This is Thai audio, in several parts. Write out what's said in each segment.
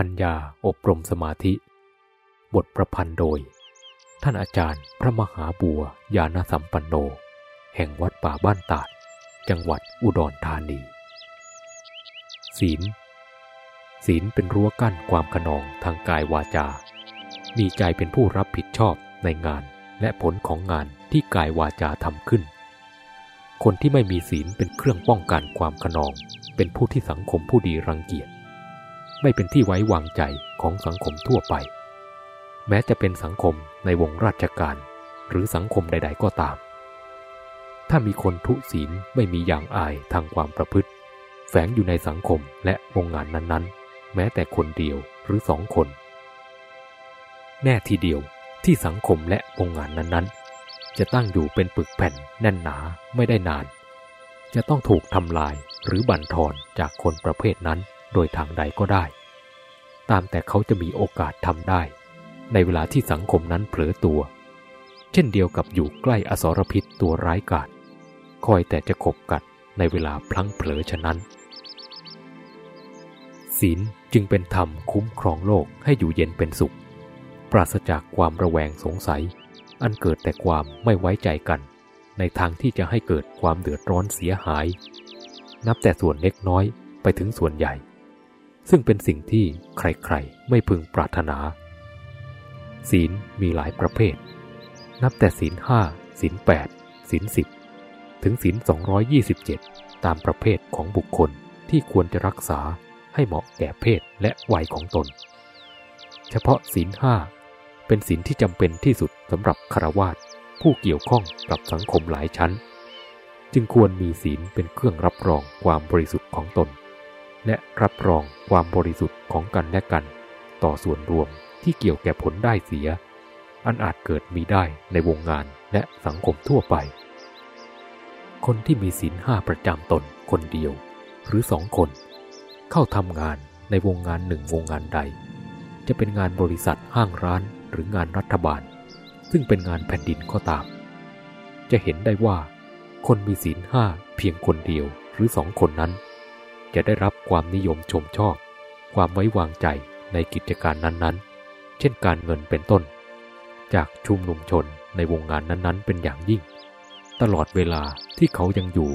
ปัญญาอบรมสมาธิบทประพันธ์โดยท่านอาจารย์พระมหาบัวญาณสัมปันโนแห่งวัดป่าบ้านตาดจังหวัดอุดรธานีศีลเป็นรั้วกั้นความขนองทางกายวาจามีใจเป็นผู้รับผิดชอบในงานและผลของงานที่กายวาจาทำขึ้นคนที่ไม่มีศีลเป็นเครื่องป้องกันความขนองเป็นผู้ที่สังคมผู้ดีรังเกียจไม่เป็นที่ไว้วางใจของสังคมทั่วไปแม้จะเป็นสังคมในวงราชการหรือสังคมใดๆก็ตามถ้ามีคนทุศีลไม่มีอย่างอายทางความประพฤติแฝงอยู่ในสังคมและวงงานนั้นๆแม้แต่คนเดียวหรือสองคนแน่ทีเดียวที่สังคมและวงงานนั้นๆจะตั้งอยู่เป็นปึกแผ่นแน่นหนาไม่ได้นานจะต้องถูกทำลายหรือบั่นทอนจากคนประเภทนั้นโดยทางใดก็ได้ตามแต่เขาจะมีโอกาสทำได้ในเวลาที่สังคมนั้นเผลอตัวเช่นเดียวกับอยู่ใกล้อสรพิษตัวร้ายกาจคอยแต่จะขบกัดในเวลาพลั้งเผลอฉะนั้นศีลจึงเป็นธรรมคุ้มครองโลกให้อยู่เย็นเป็นสุขปราศจากความระแวงสงสัยอันเกิดแต่ความไม่ไว้ใจกันในทางที่จะให้เกิดความเดือดร้อนเสียหายนับแต่ส่วนเล็กน้อยไปถึงส่วนใหญ่ซึ่งเป็นสิ่งที่ใครๆไม่พึงปรารถนาศีลมีหลายประเภทนับแต่ศีล5ศีล8ศีล10ถึงศีล227ตามประเภทของบุคคลที่ควรจะรักษาให้เหมาะแก่เพศและวัยของตนเฉพาะศีล5เป็นศีลที่จำเป็นที่สุดสำหรับฆราวาสผู้เกี่ยวข้องกับสังคมหลายชั้นจึงควรมีศีลเป็นเครื่องรับรองความบริสุทธิ์ของตนและรับรองความบริสุทธิ์ของกันและกันต่อส่วนรวมที่เกี่ยวแก่ผลได้เสียอันอาจเกิดมีได้ในวงงานและสังคมทั่วไปคนที่มีศีล5ประจำตนคนเดียวหรือ2คนเข้าทำงานในวงงานหนึ่งวงงานใดจะเป็นงานบริษัทห้างร้านหรืองานรัฐบาลซึ่งเป็นงานแผ่นดินก็ตามจะเห็นได้ว่าคนมีศีล5เพียงคนเดียวหรือ2คนนั้นจะได้รับความนิยมชมชอบความไว้วางใจในกิจการนั้นๆเช่นการเงินเป็นต้นจากชุมนุมชนในวงงานนั้นๆเป็นอย่างยิ่งตลอดเวลาที่เขายังอยู่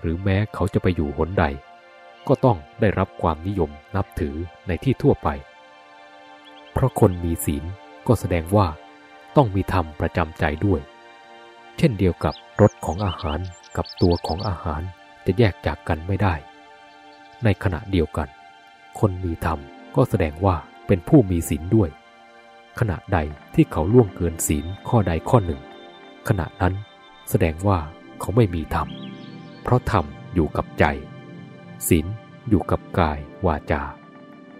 หรือแม้เขาจะไปอยู่หนใดก็ต้องได้รับความนิยมนับถือในที่ทั่วไปเพราะคนมีศีลก็แสดงว่าต้องมีธรรมประจำใจด้วยเช่นเดียวกับรสของอาหารกับตัวของอาหารจะแยกจากกันไม่ได้ในขณะเดียวกันคนมีธรรมก็แสดงว่าเป็นผู้มีศีลด้วยขณะใดที่เขาล่วงเกินศีลข้อใดข้อหนึ่งขณะนั้นแสดงว่าเขาไม่มีธรรมเพราะธรรมอยู่กับใจศีลอยู่กับกายวาจา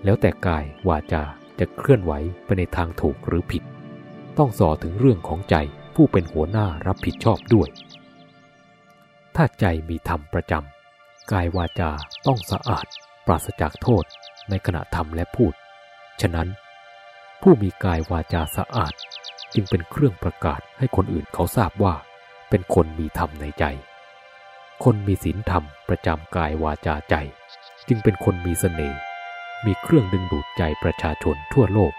แล้วแต่กายวาจาจะเคลื่อนไหวไปในทางถูกหรือผิดต้องส่อถึงเรื่องของใจผู้เป็นหัวหน้ารับผิดชอบด้วยถ้าใจมีธรรมประจำกายวาจาต้องสะอาดปราศจากโทษในขณะทำและพูดฉะนั้นผู้มีกายวาจาสะอาดจึงเป็นเครื่องประกาศให้คนอื่นเขาทราบว่าเป็นคนมีธรรมในใจคนมีศีลธรรมประจำกายวาจาใจจึงเป็นคนมีเสน่ห์มีเครื่องดึงดูดใจประชาชนทั่วโลก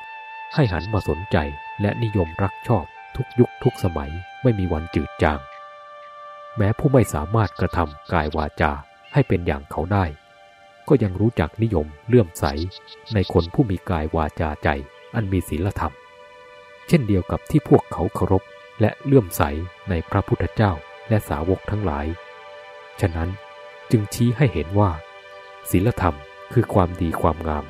ให้หันมาสนใจและนิยมรักชอบทุกยุคทุกสมัยไม่มีวันจืดจางแม้ผู้ไม่สามารถกระทำกายวาจาให้เป็นอย่างเขาได้ก็ยังรู้จักนิยมเลื่อมใสในคนผู้มีกายวาจาใจอันมีศีลธรรมเช่นเดียวกับที่พวกเขาเคารพและเลื่อมใสในพระพุทธเจ้าและสาวกทั้งหลายฉะนั้นจึงชี้ให้เห็นว่าศีลธรรมคือความดีความงาม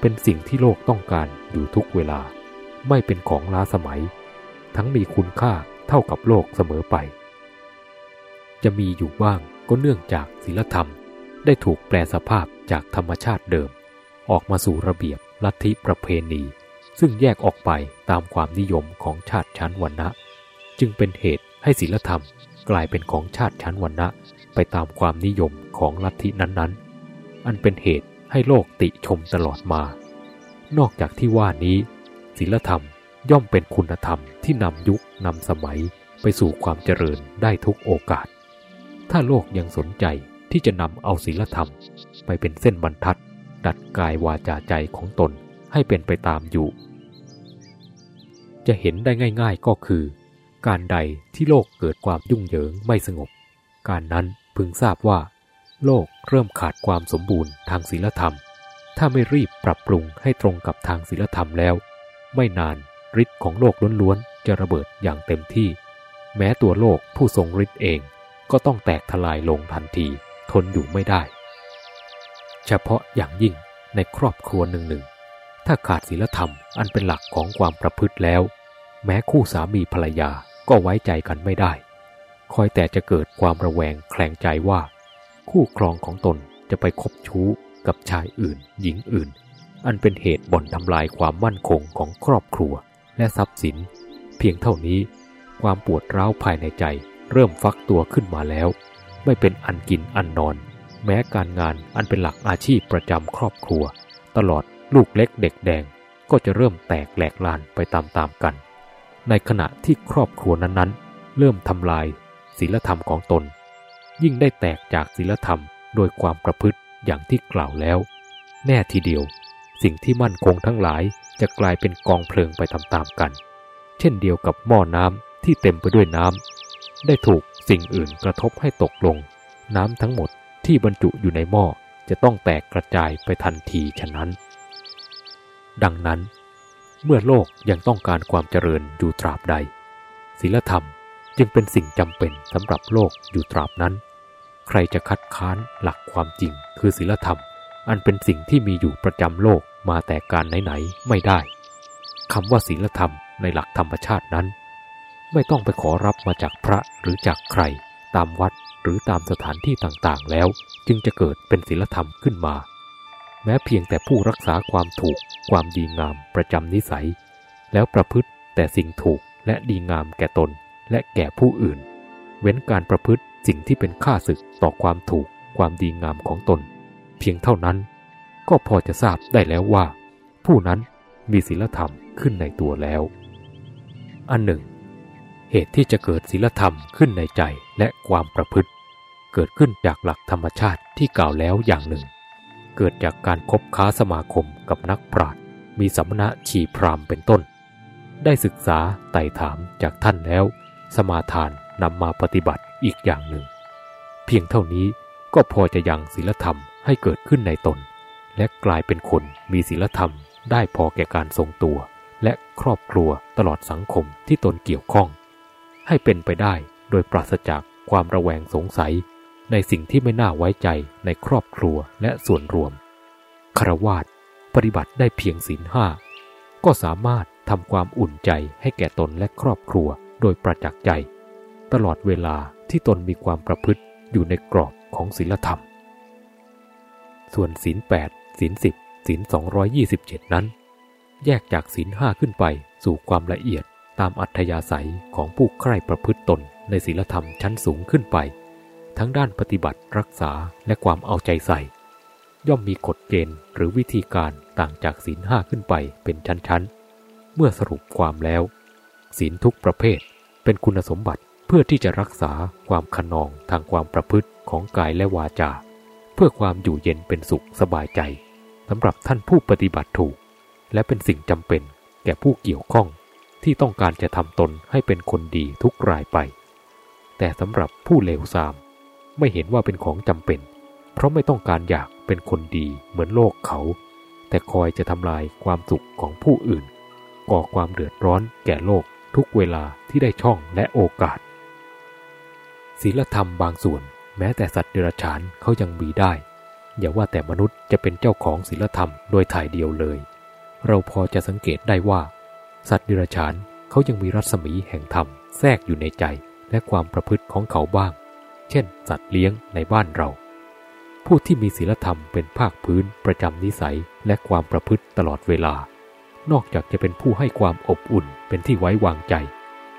เป็นสิ่งที่โลกต้องการอยู่ทุกเวลาไม่เป็นของล้าสมัยทั้งมีคุณค่าเท่ากับโลกเสมอไปจะมีอยู่บ้างก็เนื่องจากศีลธรรมได้ถูกแปลสภาพจากธรรมชาติเดิมออกมาสู่ระเบียบลัทธิประเพณีซึ่งแยกออกไปตามความนิยมของชาติชั้นวรรณะจึงเป็นเหตุให้ศีลธรรมกลายเป็นของชาติชั้นวรรณะไปตามความนิยมของลัทธินั้นๆอันเป็นเหตุให้โลกติชมตลอดมานอกจากที่ว่านี้ศีลธรรมย่อมเป็นคุณธรรมที่นำยุคนำสมัยไปสู่ความเจริญได้ทุกโอกาสถ้าโลกยังสนใจที่จะนำเอาศีลธรรมไปเป็นเส้นบรรทัด ดัดกายวาจาใจของตนให้เป็นไปตามอยู่จะเห็นได้ง่ายๆก็คือการใดที่โลกเกิดความยุ่งเหยิงไม่สงบการนั้นพึงทราบว่าโลกเริ่มขาดความสมบูรณ์ทางศีลธรรมถ้าไม่รีบปรับปรุงให้ตรงกับทางศีลธรรมแล้วไม่นานฤทธิ์ของโลกล้วนๆจะระเบิดอย่างเต็มที่แม้ตัวโลกผู้ทรงฤทธิ์เองก็ต้องแตกทลายลงทันทีทนอยู่ไม่ได้เฉพาะอย่างยิ่งในครอบครัวหนึ่งๆถ้าขาดศีลธรรมอันเป็นหลักของความประพฤติแล้วแม้คู่สามีภรรยาก็ไว้ใจกันไม่ได้คอยแต่จะเกิดความระแวงแคลงใจว่าคู่ครองของตนจะไปคบชู้กับชายอื่นหญิงอื่นอันเป็นเหตุบ่อนทำลายความมั่นคงของครอบครัวและทรัพย์สินเพียงเท่านี้ความปวดร้าวภายในใจเริ่มฟักตัวขึ้นมาแล้วไม่เป็นอันกินอันนอนแม้การงานอันเป็นหลักอาชีพประจำครอบครัวตลอดลูกเล็กเด็กแดงก็จะเริ่มแตกแหลกลานไปตามๆกันในขณะที่ครอบครัวนั้นๆเริ่มทำลายศีลธรรมของตนยิ่งได้แตกจากศีลธรรมโดยความประพฤติอย่างที่กล่าวแล้วแน่ทีเดียวสิ่งที่มั่นคงทั้งหลายจะกลายเป็นกองเพลิงไปตามๆกันเช่นเดียวกับหม้อน้ำที่เต็มไปด้วยน้ำได้ถูกสิ่งอื่นกระทบให้ตกลงน้ำทั้งหมดที่บรรจุอยู่ในหม้อจะต้องแตกกระจายไปทันทีฉะนั้นดังนั้นเมื่อโลกยังต้องการความเจริญอยู่ตราบใดศีลธรรมจึงเป็นสิ่งจำเป็นสำหรับโลกอยู่ตราบนั้นใครจะคัดค้านหลักความจริงคือศีลธรรมอันเป็นสิ่งที่มีอยู่ประจำโลกมาแต่การไหนๆไม่ได้คำว่าศีลธรรมในหลักธรรมชาตินั้นไม่ต้องไปขอรับมาจากพระหรือจากใครตามวัดหรือตามสถานที่ต่างๆแล้วจึงจะเกิดเป็นศีลธรรมขึ้นมาแม้เพียงแต่ผู้รักษาความถูกความดีงามประจำนิสัยแล้วประพฤติแต่สิ่งถูกและดีงามแก่ตนและแก่ผู้อื่นเว้นการประพฤติสิ่งที่เป็นข้าศึกต่อความถูกความดีงามของตนเพียงเท่านั้นก็พอจะทราบได้แล้วว่าผู้นั้นมีศีลธรรมขึ้นในตัวแล้วอันหนึ่งเหตุที่จะเกิดศีลธรรมขึ้นในใจและความประพฤติเกิดขึ้นจากหลักธรรมชาติที่กล่าวแล้วอย่างหนึ่งเกิดจากการคบค้าสมาคมกับนักปราชญ์มีสมณะชีพราหมณ์เป็นต้นได้ศึกษาไต่ถามจากท่านแล้วสมาทานนำมาปฏิบัติอีกอย่างหนึ่งเพียงเท่านี้ก็พอจะยังศีลธรรมให้เกิดขึ้นในตนและกลายเป็นคนมีศีลธรรมได้พอแก่การทรงตัวและครอบครัวตลอดสังคมที่ตนเกี่ยวข้องให้เป็นไปได้โดยปราศจากความระแวงสงสัยในสิ่งที่ไม่น่าไว้ใจในครอบครัวและส่วนรวมฆราวาสปฏิบัติได้เพียงศีลห้าก็สามารถทำความอุ่นใจให้แก่ตนและครอบครัวโดยประจักษ์ใจตลอดเวลาที่ตนมีความประพฤติอยู่ในกรอบของศีลธรรมส่วนศีล8ศีล10ศีล227นั้นแยกจากศีล5ขึ้นไปสู่ความละเอียดตามอัธยาศัยของผู้ใคร่ประพฤติตนในศีลธรรมชั้นสูงขึ้นไปทั้งด้านปฏิบัติรักษาและความเอาใจใส่ย่อมมีกฎเกณฑ์หรือวิธีการต่างจากศีล5ขึ้นไปเป็นชั้นๆเมื่อสรุปความแล้วศีลทุกประเภทเป็นคุณสมบัติเพื่อที่จะรักษาความคะนองทางความประพฤติของกายและวาจาเพื่อความอยู่เย็นเป็นสุขสบายใจสำหรับท่านผู้ปฏิบัติถูกและเป็นสิ่งจำเป็นแก่ผู้เกี่ยวข้องที่ต้องการจะทำตนให้เป็นคนดีทุกรายไปแต่สำหรับผู้เลวทรามไม่เห็นว่าเป็นของจำเป็นเพราะไม่ต้องการอยากเป็นคนดีเหมือนโลกเขาแต่คอยจะทำลายความสุขของผู้อื่นก่อความเดือดร้อนแก่โลกทุกเวลาที่ได้ช่องและโอกาสศีลธรรมบางส่วนแม้แต่สัตว์เดรัจฉานเขายังมีได้อย่าว่าแต่มนุษย์จะเป็นเจ้าของศีลธรรมโดยถ่ายเดียวเลยเราพอจะสังเกตได้ว่าสัตว์เดรัจฉานเขายังมีรัศมีแห่งธรรมแทรกอยู่ในใจและความประพฤติของเขาบ้างเช่นสัตว์เลี้ยงในบ้านเราผู้ที่มีศีลธรรมเป็นภาคพื้นประจำนิสัยและความประพฤติตลอดเวลานอกจากจะเป็นผู้ให้ความอบอุ่นเป็นที่ไว้วางใจ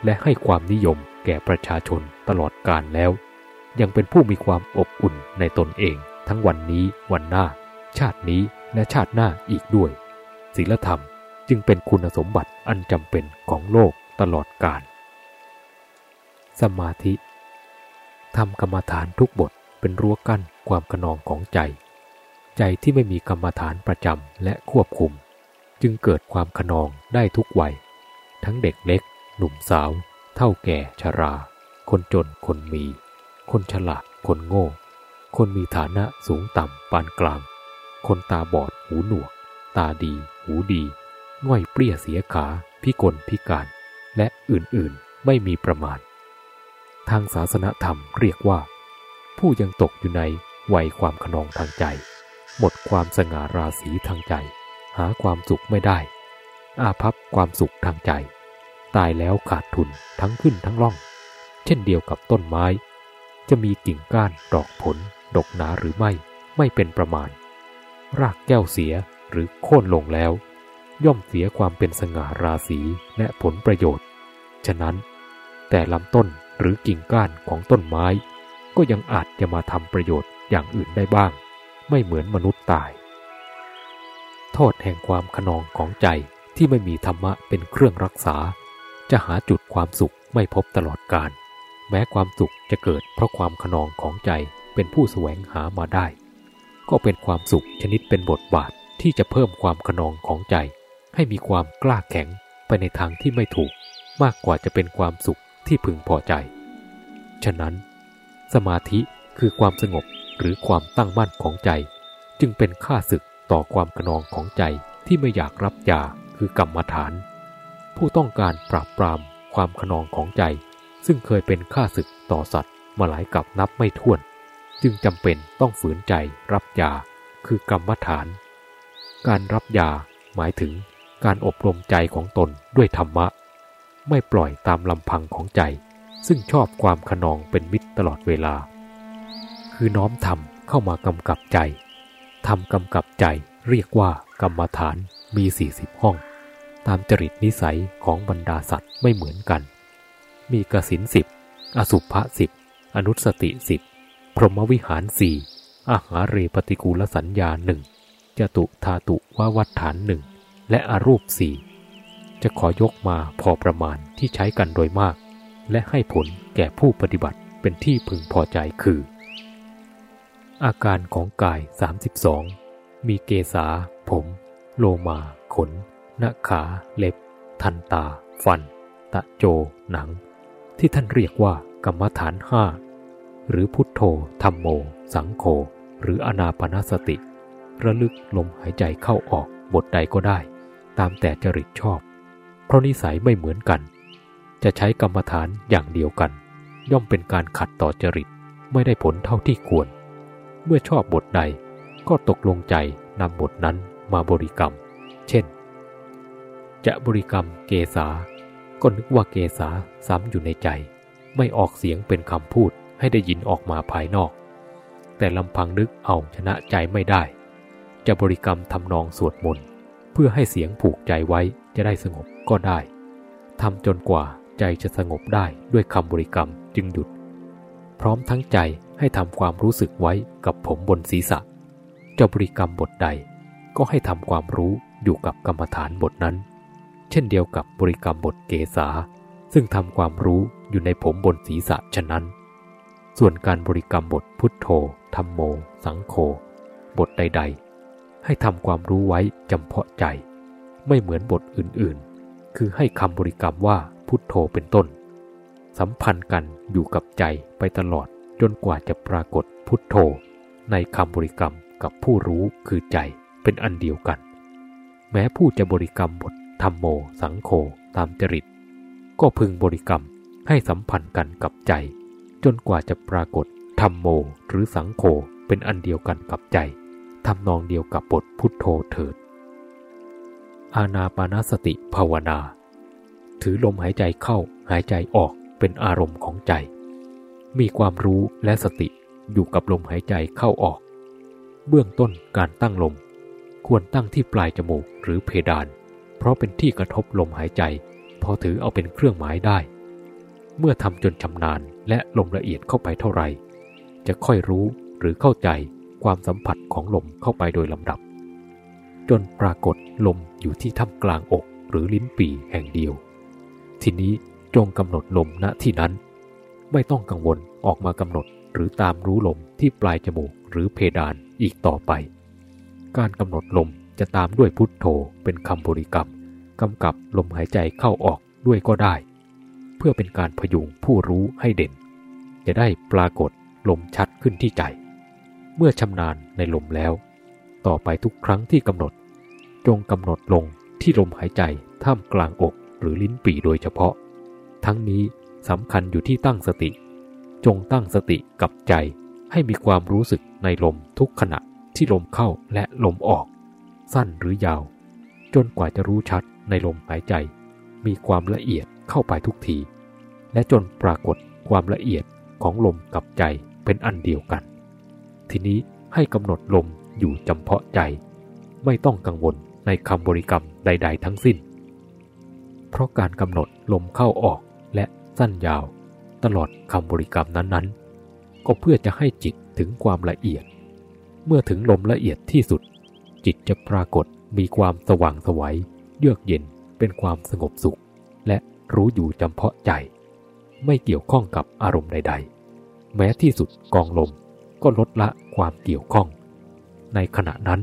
และให้ความนิยมแก่ประชาชนตลอดกาลแล้วยังเป็นผู้มีความอบอุ่นในตนเองทั้งวันนี้วันหน้าชาตินี้และชาติหน้าอีกด้วยศีลธรรมจึงเป็นคุณสมบัติอันจำเป็นของโลกตลอดกาลสมาธิทำกรรมฐานทุกบทเป็นรั้วกั้นความคะนองของใจ ใจที่ไม่มีกรรมฐานประจำและควบคุมจึงเกิดความขนองได้ทุกวัยทั้งเด็กเล็กหนุ่มสาวเฒ่าแก่ชราคนจนคนมีคนฉลาดคนโง่คนมีฐานะสูงต่ำปานกลางคนตาบอดหูหนวกตาดีหูดีง่อยเปรี้ยเสียขาพิกลพิการและอื่นๆไม่มีประมาณทางศาสนธรรมเรียกว่าผู้ยังตกอยู่ในวัยความขนองทางใจหมดความสง่าราศีทางใจหาความสุขไม่ได้อาภัพความสุขทางใจตายแล้วขาดทุนทั้งขึ้นทั้งล่องเช่นเดียวกับต้นไม้จะมีกิ่งก้านดอกผลดกหนาหรือไม่เป็นประมาณรากแก้วเสียหรือโค่นลงแล้วย่อมเสียความเป็นสง่าราศีและผลประโยชน์ฉะนั้นแต่ลำต้นหรือกิ่งก้านของต้นไม้ก็ยังอาจจะมาทำประโยชน์อย่างอื่นได้บ้างไม่เหมือนมนุษย์ตายโทษแห่งความขนองของใจที่ไม่มีธรรมะเป็นเครื่องรักษาจะหาจุดความสุขไม่พบตลอดกาลแม้ความสุขจะเกิดเพราะความขนองของใจเป็นผู้แสวงหามาได้ก็เป็นความสุขชนิดเป็นบทบาทที่จะเพิ่มความขนองของใจให้มีความกล้าแข็งไปในทางที่ไม่ถูกมากกว่าจะเป็นความสุขที่พึงพอใจฉะนั้นสมาธิคือความสงบหรือความตั้งมั่นของใจจึงเป็นข้าศึกต่อความขนองของใจที่ไม่อยากรับยาคือกรรมฐานผู้ต้องการปราบปรามความขนองของใจซึ่งเคยเป็นข้าศึกต่อสัตว์มาหลายกับนับไม่ถ้วนจึงจำเป็นต้องฝืนใจรับยาคือกรรมฐานการรับยาหมายถึงการอบรมใจของตนด้วยธรรมะไม่ปล่อยตามลำพังของใจซึ่งชอบความขนองเป็นมิตรตลอดเวลาคือน้อมธรรมเข้ามากำกับใจธรรมกำกับใจเรียกว่ากรรมฐานมี40ห้องตามจริตนิสัยของบรรดาสัตว์ไม่เหมือนกันมีกสิณ10อสุภะ10อนุสติ10พรหมวิหาร4อาหาเรปฏิกูลสัญญา1จตุธาตุววัฏฐาน1และอรูป4จะขอยกมาพอประมาณที่ใช้กันโดยมากและให้ผลแก่ผู้ปฏิบัติเป็นที่พึงพอใจคืออาการของกาย32มีเกศาผมโลมาขนหน้าขาเล็บทันตาฟันตะโจหนังที่ท่านเรียกว่ากรรมฐาน5หรือพุทโธธัมโมสังโฆหรืออานาปานสติระลึกลมหายใจเข้าออกบทใดก็ได้ตามแต่จริตชอบเพราะนิสัยไม่เหมือนกันจะใช้กรรมฐานอย่างเดียวกันย่อมเป็นการขัดต่อจริตไม่ได้ผลเท่าที่ควรเมื่อชอบบทใดก็ตกลงใจนำบทนั้นมาบริกรรมเช่นจะบริกรรมเกษาก็นึกว่าเกษาซ้ำอยู่ในใจไม่ออกเสียงเป็นคำพูดให้ได้ยินออกมาภายนอกแต่ลำพังนึกเอาชนะใจไม่ได้จะบริกรรมทำนองสวดมนต์เพื่อให้เสียงผูกใจไว้จะได้สงบก็ได้ทำจนกว่าใจจะสงบได้ด้วยคำบริกรรมจึงหยุดพร้อมทั้งใจให้ทำความรู้สึกไว้กับผมบนศีรษะจะบริกรรมบทใดก็ให้ทำความรู้อยู่กับกรรมฐานบทนั้นเช่นเดียวกับบริกรรมบทเกษาซึ่งทำความรู้อยู่ในผมบนศีรษะฉะนั้นส่วนการบริกรรมบทพุทโธธัมโมสังโฆบทใดๆให้ทำความรู้ไว้จำเพาะใจไม่เหมือนบทอื่นๆคือให้คำบริกรรมว่าพุทโธเป็นต้นสัมพันธ์กันอยู่กับใจไปตลอดจนกว่าจะปรากฏพุทโธในคำบริกรรมกับผู้รู้คือใจเป็นอันเดียวกันแม้ผู้จะบริกรรมบทธัมโมสังโฆตามจริตก็พึงบริกรรมให้สัมพันธ์กันกับใจจนกว่าจะปรากฏธัมโมหรือสังโฆเป็นอันเดียวกันกับใจทำนองเดียวกับบทพุทโธเถิดอานาปานสติภาวนาถือลมหายใจเข้าหายใจออกเป็นอารมณ์ของใจมีความรู้และสติอยู่กับลมหายใจเข้าออกเบื้องต้นการตั้งลมควรตั้งที่ปลายจมูกหรือเพดานเพราะเป็นที่กระทบลมหายใจพอถือเอาเป็นเครื่องหมายได้เมื่อทำจนชำนาญและลงละเอียดเข้าไปเท่าไรจะค่อยรู้หรือเข้าใจความสัมผัสของลมเข้าไปโดยลำดับจนปรากฏลมอยู่ที่ท่ามกลางอกหรือลิ้นปี่แห่งเดียวทีนี้จงกำหนดลมณที่นั้นไม่ต้องกังวลออกมากำหนดหรือตามรู้ลมที่ปลายจมูกหรือเพดานอีกต่อไป การกำหนดลมจะตามด้วยพุทโธเป็นคำบริกรรมกำกับลมหายใจเข้าออกด้วยก็ได้เพื่อเป็นการพยุงผู้รู้ให้เด่นจะได้ปรากฏลมชัดขึ้นที่ใจเมื่อชำนาญในลมแล้วต่อไปทุกครั้งที่กำหนดจงกำหนดลงที่ลมหายใจท่ามกลางอกหรือลิ้นปี่โดยเฉพาะทั้งนี้สำคัญอยู่ที่ตั้งสติจงตั้งสติกับใจให้มีความรู้สึกในลมทุกขณะที่ลมเข้าและลมออกสั้นหรือยาวจนกว่าจะรู้ชัดในลมหายใจมีความละเอียดเข้าไปทุกทีและจนปรากฏความละเอียดของลมกับใจเป็นอันเดียวกันทีนี้ให้กำหนดลมอยู่จำเพาะใจไม่ต้องกังวลในคำบริกรรมใดๆทั้งสิ้นเพราะการกำหนดลมเข้าออกและสั้นยาวตลอดคำบริกรรมนั้นๆก็เพื่อจะให้จิตถึงความละเอียดเมื่อถึงลมละเอียดที่สุดจิตจะปรากฏมีความสว่างไสวเยือกเย็นเป็นความสงบสุขและรู้อยู่จำเพาะใจไม่เกี่ยวข้องกับอารมณ์ใดๆแม้ที่สุดกองลมก็ลดละความเกี่ยวข้องในขณะนั้น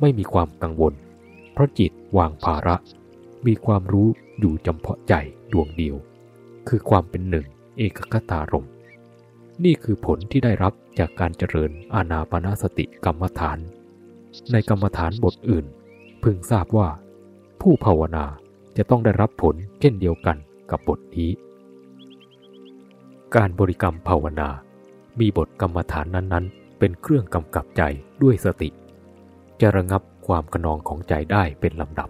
ไม่มีความกังวลเพราะจิตวางภาระมีความรู้อยู่จำเพาะใจดวงเดียวคือความเป็นหนึ่งเอกคตารมณ์นี่คือผลที่ได้รับจากการเจริญอานาปานสติกรรมฐานในกรรมฐานบทอื่นพึงทราบว่าผู้ภาวนาจะต้องได้รับผลเช่นเดียวกันกับบทนี้การบริกรรมภาวนามีบทกรรมฐานนั้นๆเป็นเครื่องกำกับใจด้วยสติจะระงับความคะนองของใจได้เป็นลำดับ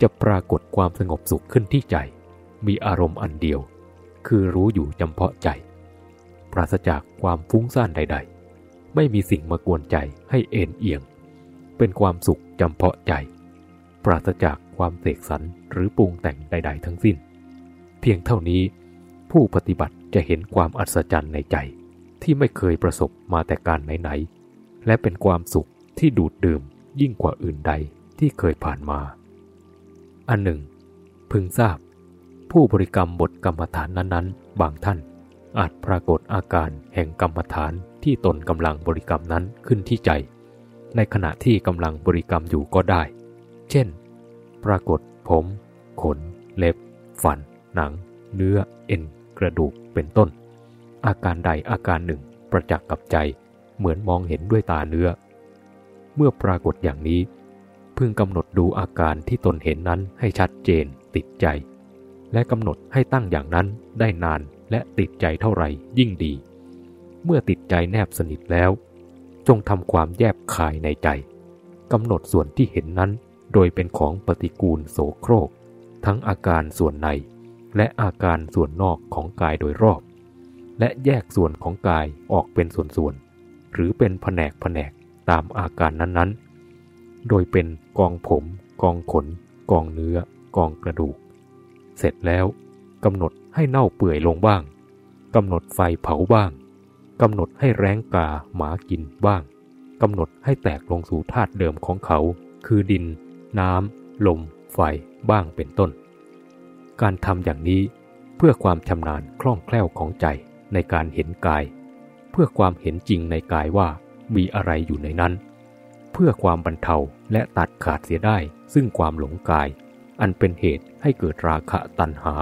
จะปรากฏความสงบสุขขึ้นที่ใจมีอารมณ์อันเดียวคือรู้อยู่จำเพาะใจปราศจากความฟุ้งซ่านใดๆไม่มีสิ่งมากวนใจให้เอ็นเอียงเป็นความสุขจำเพาะใจปราศจากความเสกสรรหรือปรุงแต่งใดๆทั้งสิ้นเพียงเท่านี้ผู้ปฏิบัติจะเห็นความอัศจรรย์ในใจที่ไม่เคยประสบมาแต่การไหนๆและเป็นความสุขที่ดูดดื่มยิ่งกว่าอื่นใดที่เคยผ่านมาอันหนึ่งพึงทราบผู้บริกรรมบทกรรมฐานนั้นๆบางท่านอาจปรากฏอาการแห่งกรรมฐานที่ตนกำลังบริกรรมนั้นขึ้นที่ใจในขณะที่กำลังบริกรรมอยู่ก็ได้เช่นปรากฏผมขนเล็บฟันหนังเนื้อเอ็นกระดูกเป็นต้นอาการใดอาการหนึ่งประจักษ์กับใจเหมือนมองเห็นด้วยตาเนื้อเมื่อปรากฏอย่างนี้พึงกำหนดดูอาการที่ตนเห็นนั้นให้ชัดเจนติดใจและกำหนดให้ตั้งอย่างนั้นได้นานและติดใจเท่าไหร่ยิ่งดีเมื่อติดใจแนบสนิทแล้วจงทำความแยบคายในใจกำหนดส่วนที่เห็นนั้นโดยเป็นของปฏิกูลโสโครกทั้งอาการส่วนในและอาการส่วนนอกของกายโดยรอบและแยกส่วนของกายออกเป็นส่วนๆหรือเป็นแผนกตามอาการนั้นๆโดยเป็นกองผมกองขนกองเนื้อกองกระดูกเสร็จแล้วกำหนดให้เน่าเปื่อยลงบ้างกำหนดไฟเผาบ้างกำหนดให้แร้งกาหมากินบ้างกำหนดให้แตกลงสู่ธาตุเดิมของเขาคือดินน้ำลมไฟบ้างเป็นต้นการทำอย่างนี้เพื่อความชำนาญคล่องแคล่วของใจในการเห็นกายเพื่อความเห็นจริงในกายว่ามีอะไรอยู่ในนั้นเพื่อความบรรเทาและตัดขาดเสียได้ซึ่งความหลงกายอันเป็นเหตุให้เกิดราคะตัณหา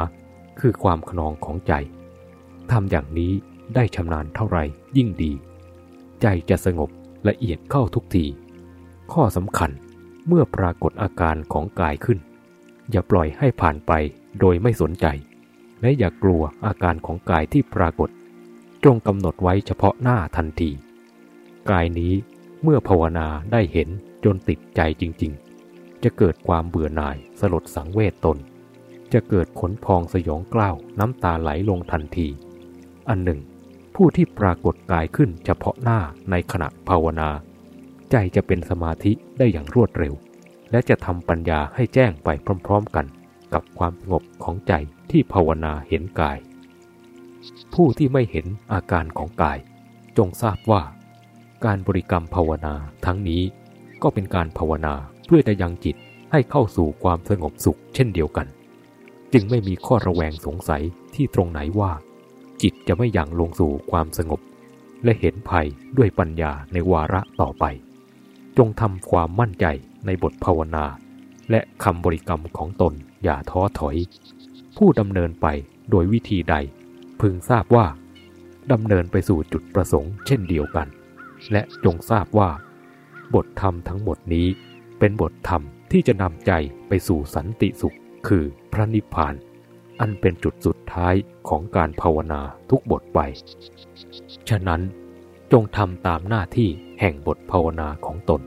คือความคะนองของใจทำอย่างนี้ได้ชำนาญเท่าไรยิ่งดีใจจะสงบละเอียดเข้าทุกทีข้อสำคัญเมื่อปรากฏอาการของกายขึ้นอย่าปล่อยให้ผ่านไปโดยไม่สนใจและอย่ากลัวอาการของกายที่ปรากฏจงกำหนดไว้เฉพาะหน้าทันทีกายนี้เมื่อภาวนาได้เห็นจนติดใจจริงๆจะเกิดความเบื่อหน่ายสลดสังเวชตนจะเกิดขนพองสยองกล้าวน้ำตาไหลลงทันทีอันหนึ่งผู้ที่ปรากฏกายขึ้นเฉพาะหน้าในขณะภาวนาใจจะเป็นสมาธิได้อย่างรวดเร็วและจะทำปัญญาให้แจ้งไปพร้อมๆกันกับความสงบของใจที่ภาวนาเห็นกายผู้ที่ไม่เห็นอาการของกายจงทราบว่าการบริกรรมภาวนาทั้งนี้ก็เป็นการภาวนาเพื่อจะยังจิตให้เข้าสู่ความสงบสุขเช่นเดียวกันจึงไม่มีข้อระแวงสงสัยที่ตรงไหนว่าจิตจะไม่ยังลงสู่ความสงบและเห็นภัยด้วยปัญญาในวาระต่อไป จงทำความมั่นใจในบทภาวนาและคำบริกรรมของตนอย่าท้อถอยผู้ดำเนินไปโดยวิธีใดพึงทราบว่าดำเนินไปสู่จุดประสงค์เช่นเดียวกันและจงทราบว่าบทธรรมทั้งหมดนี้เป็นบทธรรมที่จะนำใจไปสู่สันติสุขคือพระนิพพานอันเป็นจุดสุดท้ายของการภาวนาทุกบทไปฉะนั้นจงทำตามหน้าที่แห่งบทภาวนาของตน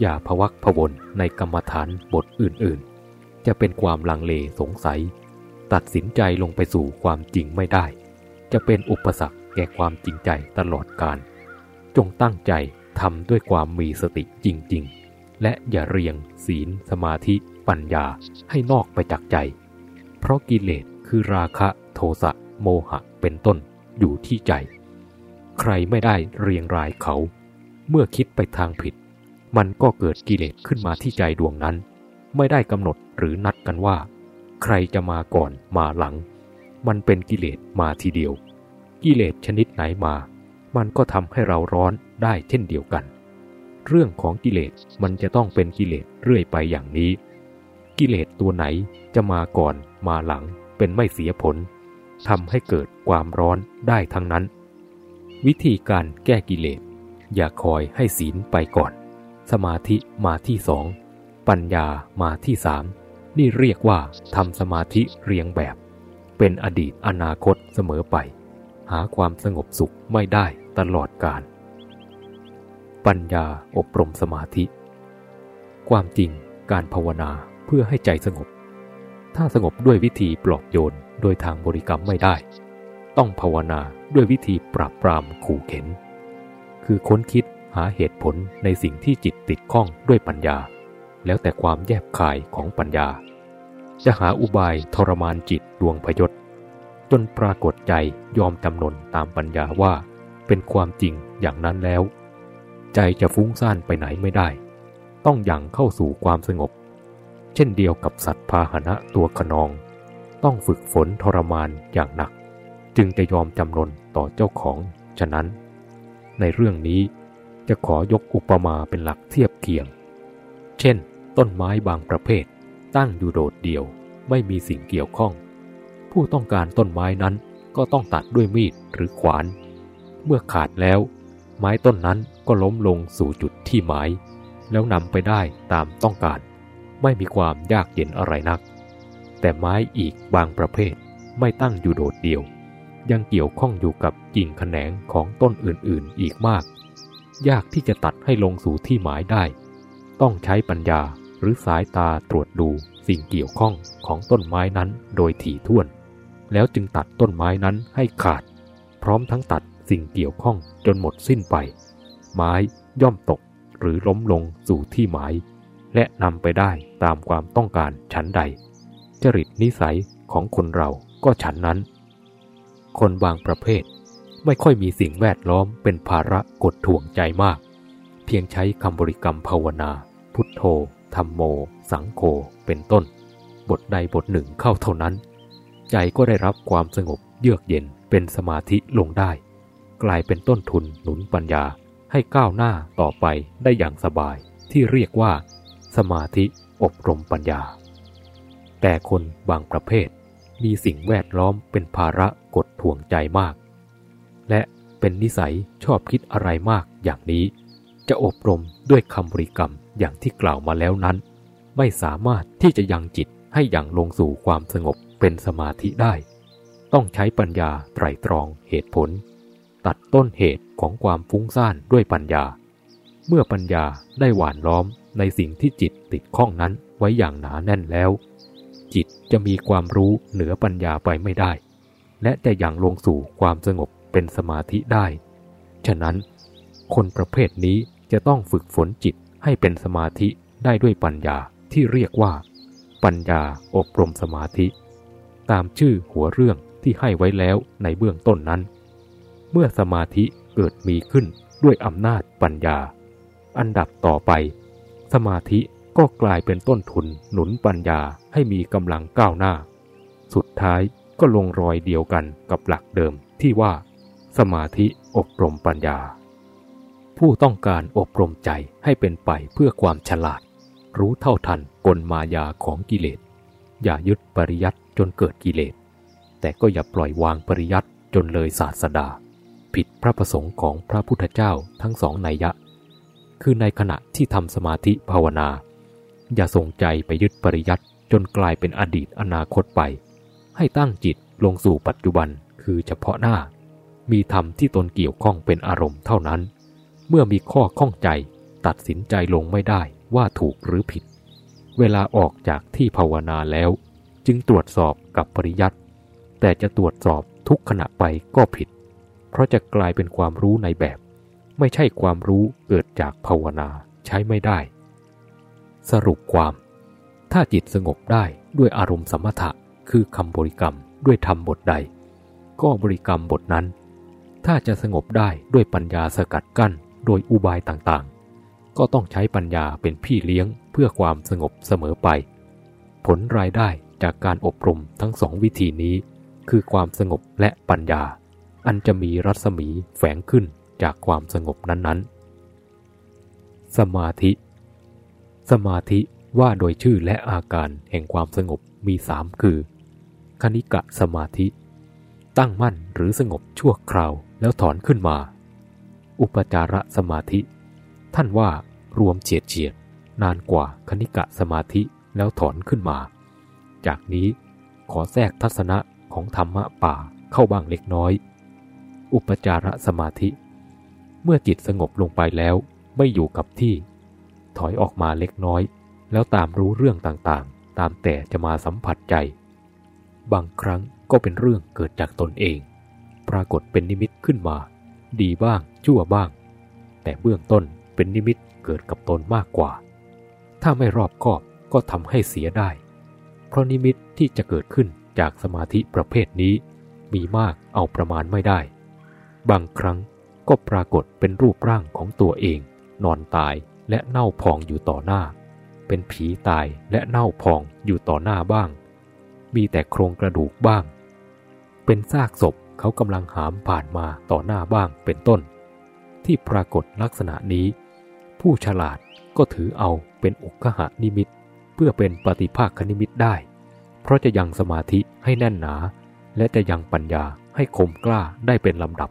อย่าพวักพวนในกรรมฐานบทอื่นๆจะเป็นความลังเลสงสัยตัดสินใจลงไปสู่ความจริงไม่ได้จะเป็นอุปสรรคแก่ความจริงใจตลอดกาลจงตั้งใจทำด้วยความมีสติจริงๆและอย่าเรียงศีลสมาธิปัญญาให้นอกไปจากใจเพราะกิเลสคือราคะโทสะโมหะเป็นต้นอยู่ที่ใจใครไม่ได้เรียงรายเขาเมื่อคิดไปทางผิดมันก็เกิดกิเลสขึ้นมาที่ใจดวงนั้นไม่ได้กำหนดหรือนัดกันว่าใครจะมาก่อนมาหลังมันเป็นกิเลสมาทีเดียวกิเลสชนิดไหนมามันก็ทำให้เราร้อนได้เช่นเดียวกันเรื่องของกิเลสมันจะต้องเป็นกิเลสเรื่อยไปอย่างนี้กิเลสตัวไหนจะมาก่อนมาหลังเป็นไม่เสียผลทำให้เกิดความร้อนได้ทั้งนั้นวิธีการแก้กิเลสอย่าคอยให้ศีลไปก่อนสมาธิมาที่สองปัญญามาที่สามนี่เรียกว่าทำสมาธิเรียงแบบเป็นอดีตอนาคตเสมอไปหาความสงบสุขไม่ได้ตลอดกาลปัญญาอบรมสมาธิความจริงการภาวนาเพื่อให้ใจสงบถ้าสงบด้วยวิธีปลอบโยนโดยทางบริกรรมไม่ได้ต้องภาวนาด้วยวิธีปราบปรามขู่เข็นคือค้นคิดหาเหตุผลในสิ่งที่จิตติดข้องด้วยปัญญาแล้วแต่ความแยบคายของปัญญาจะหาอุบายทรมานจิตดวงพยศจนปรากฏใจยอมจำนนตามปัญญาว่าเป็นความจริงอย่างนั้นแล้วใจจะฟุ้งซ่านไปไหนไม่ได้ต้องหยั่งเข้าสู่ความสงบเช่นเดียวกับสัตว์พาหนะตัวขนองต้องฝึกฝนทรมานอย่างหนักจึงจะยอมจำนนต่อเจ้าของฉะนั้นในเรื่องนี้จะขอยกอุปมาเป็นหลักเทียบเคียงเช่นต้นไม้บางประเภทตั้งอยู่โดดเดี่ยวไม่มีสิ่งเกี่ยวข้องผู้ต้องการต้นไม้นั้นก็ต้องตัดด้วยมีดหรือขวานเมื่อขาดแล้วไม้ต้นนั้นก็ล้มลงสู่จุดที่หมายแล้วนำไปได้ตามต้องการไม่มีความยากเย็นอะไรนักแต่ไม้อีกบางประเภทไม่ตั้งอยู่โดดเดี่ยวยังเกี่ยวข้องอยู่กับกิ่งแขนงของต้นอื่นๆอีกมากยากที่จะตัดให้ลงสู่ที่หมายได้ต้องใช้ปัญญาหรือสายตาตรวจดูสิ่งเกี่ยวข้องของต้นไม้นั้นโดยถี่ถ้วนแล้วจึงตัดต้นไม้นั้นให้ขาดพร้อมทั้งตัดสิ่งเกี่ยวข้องจนหมดสิ้นไปไม้ย่อมตกหรือล้มลงสู่ที่หมายและนำไปได้ตามความต้องการฉันใดจริตนิสัยของคนเราก็ฉันนั้นคนบางประเภทไม่ค่อยมีสิ่งแวดล้อมเป็นภาระกดถ่วงใจมากเพียงใช้คำบริกรรมภาวนาพุทโธธัมโมสังโฆเป็นต้นบทใดบทหนึ่งเข้าเท่านั้นใจก็ได้รับความสงบเยือกเย็นเป็นสมาธิลงได้กลายเป็นต้นทุนหนุนปัญญาให้ก้าวหน้าต่อไปได้อย่างสบายที่เรียกว่าสมาธิอบรมปัญญาแต่คนบางประเภทมีสิ่งแวดล้อมเป็นภาระกดถ่วงใจมากและเป็นนิสัยชอบคิดอะไรมากอย่างนี้จะอบรมด้วยคำบริกรรมอย่างที่กล่าวมาแล้วนั้นไม่สามารถที่จะยังจิตให้หยั่งลงสู่ความสงบเป็นสมาธิได้ต้องใช้ปัญญาไตร่ตรองเหตุผลตัดต้นเหตุของความฟุ้งซ่านด้วยปัญญาเมื่อปัญญาได้หว่านล้อมในสิ่งที่จิตติดข้องนั้นไว้อย่างหนาแน่นแล้วจิตจะมีความรู้เหนือปัญญาไปไม่ได้และจะหยั่งลงสู่ความสงบเป็นสมาธิได้ฉะนั้นคนประเภทนี้จะต้องฝึกฝนจิตให้เป็นสมาธิได้ด้วยปัญญาที่เรียกว่าปัญญาอบรมสมาธิตามชื่อหัวเรื่องที่ให้ไว้แล้วในเบื้องต้นนั้นเมื่อสมาธิเกิดมีขึ้นด้วยอำนาจปัญญาอันดับต่อไปสมาธิก็กลายเป็นต้นทุนหนุนปัญญาให้มีกำลังก้าวหน้าสุดท้ายก็ลงรอยเดียวกันกับหลักเดิมที่ว่าสมาธิอบรมปัญญา ผู้ต้องการอบรมใจให้เป็นไปเพื่อความฉลาดรู้เท่าทันกลมายาของกิเลสอย่ายึดปริยัติจนเกิดกิเลสแต่ก็อย่าปล่อยวางปริยัติจนเลยศาสดาผิดพระประสงค์ของพระพุทธเจ้าทั้งสองนัยยะคือในขณะที่ทำสมาธิภาวนาอย่าส่งใจไปยึดปริยัติจนกลายเป็นอดีตอนาคตไปให้ตั้งจิตลงสู่ปัจจุบันคือเฉพาะหน้ามีธรรมที่ตนเกี่ยวข้องเป็นอารมณ์เท่านั้นเมื่อมีข้อข้องใจตัดสินใจลงไม่ได้ว่าถูกหรือผิดเวลาออกจากที่ภาวนาแล้วจึงตรวจสอบกับปริยัติแต่จะตรวจสอบทุกขณะไปก็ผิดเพราะจะกลายเป็นความรู้ในแบบไม่ใช่ความรู้เกิดจากภาวนาใช้ไม่ได้สรุปความถ้าจิตสงบได้ด้วยอารมณ์สมถะคือคำบริกรรมด้วยธรรมบทใดก็บริกรรมบทนั้นถ้าจะสงบได้ด้วยปัญญาสกัดกั้นโดยอุบายต่างๆก็ต้องใช้ปัญญาเป็นพี่เลี้ยงเพื่อความสงบเสมอไปผลรายได้จากการอบรมทั้งสองวิธีนี้คือความสงบและปัญญาอันจะมีรัศมีแฝงขึ้นจากความสงบนั้นๆสมาธิสมาธิว่าโดยชื่อและอาการแห่งความสงบมี3คือคณิกะสมาธิตั้งมั่นหรือสงบชั่วคราวแล้วถอนขึ้นมาอุปจารสมาธิท่านว่ารวมเฉียดนานกว่าคณิกะสมาธิแล้วถอนขึ้นมาจากนี้ขอแทรกทัศนะของธรรมะป่าเข้าบ้างเล็กน้อยอุปจารสมาธิเมื่อจิตสงบลงไปแล้วไม่อยู่กับที่ถอยออกมาเล็กน้อยแล้วตามรู้เรื่องต่างๆตามแต่จะมาสัมผัสใจบางครั้งก็เป็นเรื่องเกิดจากตนเองปรากฏเป็นนิมิตขึ้นมาดีบ้างชั่วบ้างแต่เบื้องต้นเป็นนิมิตเกิดกับตนมากกว่าถ้าไม่รอบคอบก็ทำให้เสียได้เพราะนิมิตที่จะเกิดขึ้นจากสมาธิประเภทนี้มีมากเอาประมาณไม่ได้บางครั้งก็ปรากฏเป็นรูปร่างของตัวเองนอนตายและเน่าพองอยู่ต่อหน้าเป็นผีตายและเน่าพองอยู่ต่อหน้าบ้างมีแต่โครงกระดูกบ้างเป็นซากศพเขากำลังหามผ่านมาต่อหน้าบ้างเป็นต้นที่ปรากฏลักษณะนี้ผู้ฉลาดก็ถือเอาเป็นอุกขหนิมิตเพื่อเป็นปฏิภาคนิมิตได้เพราะจะยังสมาธิให้แน่นหนาและจะยังปัญญาให้คมกล้าได้เป็นลำดับ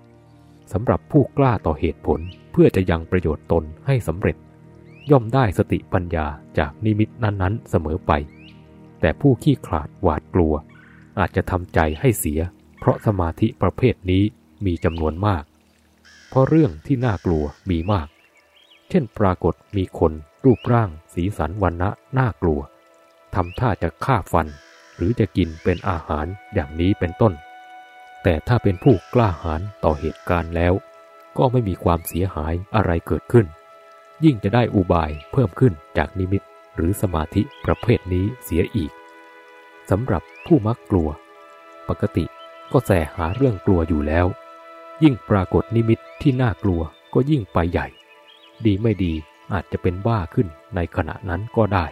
สำหรับผู้กล้าต่อเหตุผลเพื่อจะยังประโยชน์ตนให้สำเร็จย่อมได้สติปัญญาจากนิมิตนั้นๆเสมอไปแต่ผู้ขี้ขลาดหวาดกลัวอาจจะทำใจให้เสียเพราะสมาธิประเภทนี้มีจำนวนมากเพราะเรื่องที่น่ากลัวมีมากเช่นปรากฏมีคนรูปร่างสีสันวรรณะน่ากลัวทำท่าจะฆ่าฟันหรือจะกินเป็นอาหารอย่างนี้เป็นต้นแต่ถ้าเป็นผู้กล้าหาญต่อเหตุการณ์แล้วก็ไม่มีความเสียหายอะไรเกิดขึ้นยิ่งจะได้อุบายเพิ่มขึ้นจากนิมิตหรือสมาธิประเภทนี้เสียอีกสำหรับผู้มักกลัวปกติก็แสหาเรื่องกลัวอยู่แล้วยิ่งปรากฏนิมิตที่น่ากลัวก็ยิ่งไปใหญ่ดีไม่ดีอาจจะเป็นบ้าขึ้นในขณะนั้นก็ได้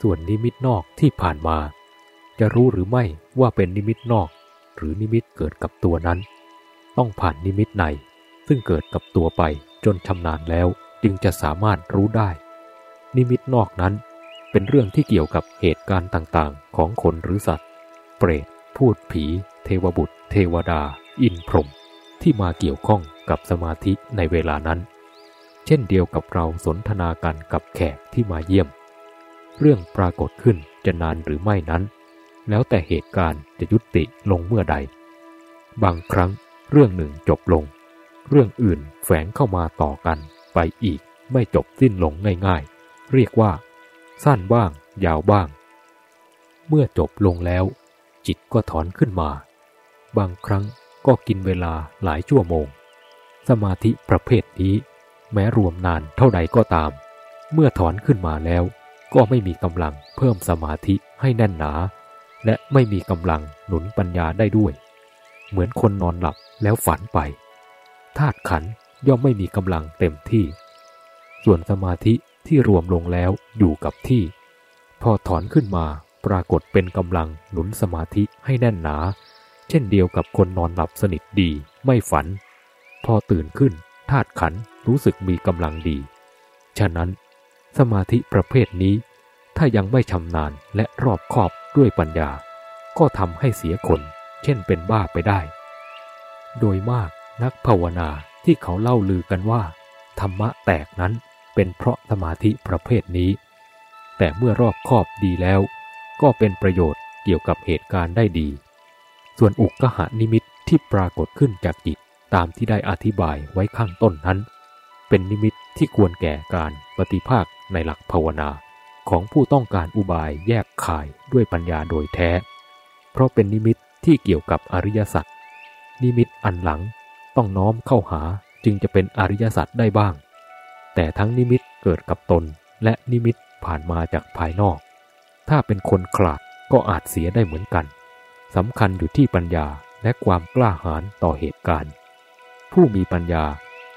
ส่วนนิมิตนอกที่ผ่านมาจะรู้หรือไม่ว่าเป็นนิมิตนอกหรือนิมิตเกิดกับตัวนั้นต้องผ่านนิมิตในซึ่งเกิดกับตัวไปจนชำนาญแล้วจึงจะสามารถรู้ได้นิมิตนอกนั้นเป็นเรื่องที่เกี่ยวกับเหตุการณ์ต่างๆของคนหรือสัตว์เปรตพูดผีเทวบุตรเทวดาอินพรหมที่มาเกี่ยวข้องกับสมาธิในเวลานั้นเช่นเดียวกับเราสนทนากันกับแขกที่มาเยี่ยมเรื่องปรากฏขึ้นจะนานหรือไม่นั้นแล้วแต่เหตุการณ์จะยุติลงเมื่อใดบางครั้งเรื่องหนึ่งจบลงเรื่องอื่นแฝงเข้ามาต่อกันไปอีกไม่จบสิ้นลงง่ายๆเรียกว่าสั้นบ้างยาวบ้างเมื่อจบลงแล้วจิตก็ถอนขึ้นมาบางครั้งก็กินเวลาหลายชั่วโมงสมาธิประเภทนี้แม้รวมนานเท่าใดก็ตามเมื่อถอนขึ้นมาแล้วก็ไม่มีกำลังเพิ่มสมาธิให้แน่นหนาและไม่มีกำลังหนุนปัญญาได้ด้วยเหมือนคนนอนหลับแล้วฝันไปธาตุขันธ์ย่อมไม่มีกำลังเต็มที่ส่วนสมาธิที่รวมลงแล้วอยู่กับที่พอถอนขึ้นมาปรากฏเป็นกำลังหนุนสมาธิให้แน่นหนาเช่นเดียวกับคนนอนหลับสนิทดีไม่ฝันพอตื่นขึ้น ธาตุขันธ์รู้สึกมีกำลังดีฉะนั้นสมาธิประเภทนี้ถ้ายังไม่ชำนาญและรอบคอบด้วยปัญญาก็ทำให้เสียคนเช่นเป็นบ้าไปได้โดยมากนักภาวนาที่เขาเล่าลือกันว่าธรรมะแตกนั้นเป็นเพราะสมาธิประเภทนี้แต่เมื่อรอบคอบดีแล้วก็เป็นประโยชน์เกี่ยวกับเหตุการณ์ได้ดีส่วนอุกกหนิมิตที่ปรากฏขึ้นจากจิตตามที่ได้อธิบายไว้ข้างต้นนั้นเป็นนิมิตที่ควรแก่การปฏิภาคในหลักภาวนาของผู้ต้องการอุบายแยกข่ายด้วยปัญญาโดยแท้เพราะเป็นนิมิตที่เกี่ยวกับอริยสัจนิมิตอันหลังต้องน้อมเข้าหาจึงจะเป็นอริยสัจได้บ้างแต่ทั้งนิมิตเกิดกับตนและนิมิตผ่านมาจากภายนอกถ้าเป็นคนขลาดก็อาจเสียได้เหมือนกันสำคัญอยู่ที่ปัญญาและความกล้าหาญต่อเหตุการณ์ผู้มีปัญญา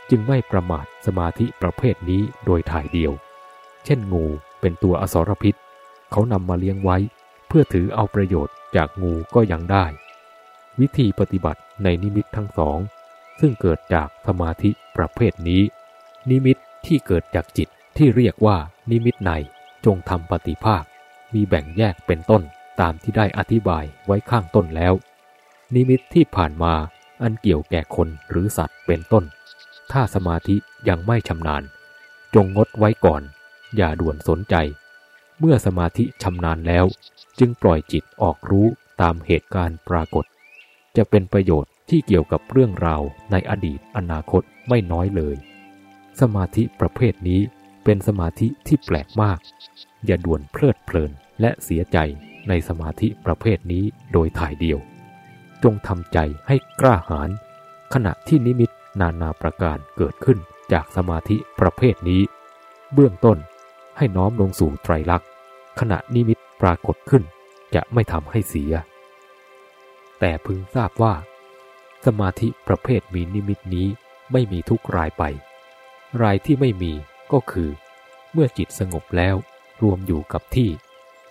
จึงไม่ประมาทสมาธิประเภทนี้โดยถ่ายเดียวเช่นงูเป็นตัวอสรพิษเขานำมาเลี้ยงไว้เพื่อถือเอาประโยชน์จากงูก็ยังได้วิธีปฏิบัติในนิมิตทั้งสองซึ่งเกิดจากสมาธิประเภทนี้นิมิตที่เกิดจากจิตที่เรียกว่านิมิตในจงทำปฏิภาคมีแบ่งแยกเป็นต้นตามที่ได้อธิบายไว้ข้างต้นแล้วนิมิตที่ผ่านมาอันเกี่ยวแก่คนหรือสัตว์เป็นต้นถ้าสมาธิยังไม่ชำนาญจงงดไว้ก่อนอย่าด่วนสนใจเมื่อสมาธิชำนาญแล้วจึงปล่อยจิตออกรู้ตามเหตุการณ์ปรากฏจะเป็นประโยชน์ที่เกี่ยวกับเรื่องราวในอดีตอนาคตไม่น้อยเลยสมาธิประเภทนี้เป็นสมาธิที่แปลกมากอย่าด่วนเพลิดเพลินและเสียใจในสมาธิประเภทนี้โดยถ่ายเดียวจงทำใจให้กล้าหาญขณะที่นิมิตนานาประการเกิดขึ้นจากสมาธิประเภทนี้เบื้องต้นให้น้อมลงสู่ไตรลักษณ์ขณะนิมิตปรากฏขึ้นจะไม่ทำให้เสียแต่พึงทราบว่าสมาธิประเภทมีนิมิตนี้ไม่มีทุกรายไปรายที่ไม่มีก็คือเมื่อจิตสงบแล้วรวมอยู่กับที่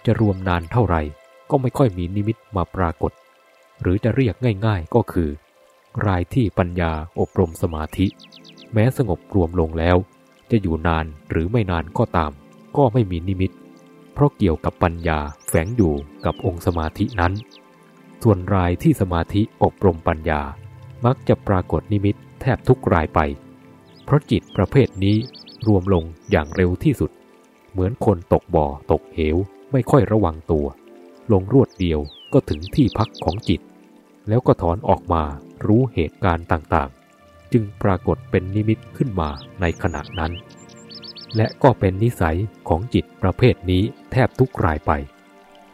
จะรวมนานเท่าไหร่ก็ไม่ค่อยมีนิมิตมาปรากฏหรือจะเรียกง่ายๆก็คือรายที่ปัญญาอบรมสมาธิแม้สงบรวมลงแล้วจะอยู่นานหรือไม่นานก็ตามก็ไม่มีนิมิตเพราะเกี่ยวกับปัญญาแฝงอยู่กับองค์สมาธินั้นส่วนรายที่สมาธิอบรมปัญญามักจะปรากฏนิมิตแทบทุกรายไปเพราะจิตประเภทนี้รวมลงอย่างเร็วที่สุดเหมือนคนตกบ่อตกเหวไม่ค่อยระวังตัวลงรวดเดียวก็ถึงที่พักของจิตแล้วก็ถอนออกมารู้เหตุการณ์ต่างๆจึงปรากฏเป็นนิมิตขึ้นมาในขณะนั้นและก็เป็นนิสัยของจิตประเภทนี้แทบทุกรายไป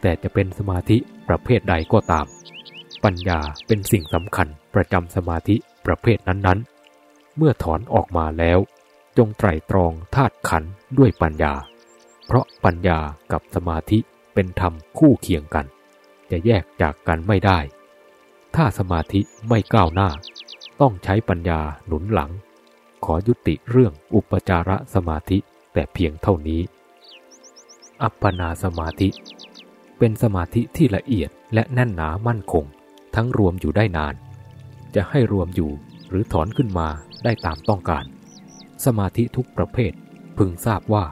แต่จะเป็นสมาธิประเภทใดก็ตามปัญญาเป็นสิ่งสำคัญประจำสมาธิประเภทนั้นๆเมื่อถอนออกมาแล้วจงไตร่ตรองธาตุขันธ์ด้วยปัญญาเพราะปัญญากับสมาธิเป็นธรรมคู่เคียงกันจะแยกจากกันไม่ได้ถ้าสมาธิไม่ก้าวหน้าต้องใช้ปัญญาหนุนหลังขอยุติเรื่องอุปจารสมาธิแต่เพียงเท่านี้อัปปนาสมาธิเป็นสมาธิที่ละเอียดและแน่นหนามั่นคงทั้งรวมอยู่ได้นานจะให้รวมอยู่หรือถอนขึ้นมาได้ตามต้องการสมาธิทุกประเภทพึงทราบว่า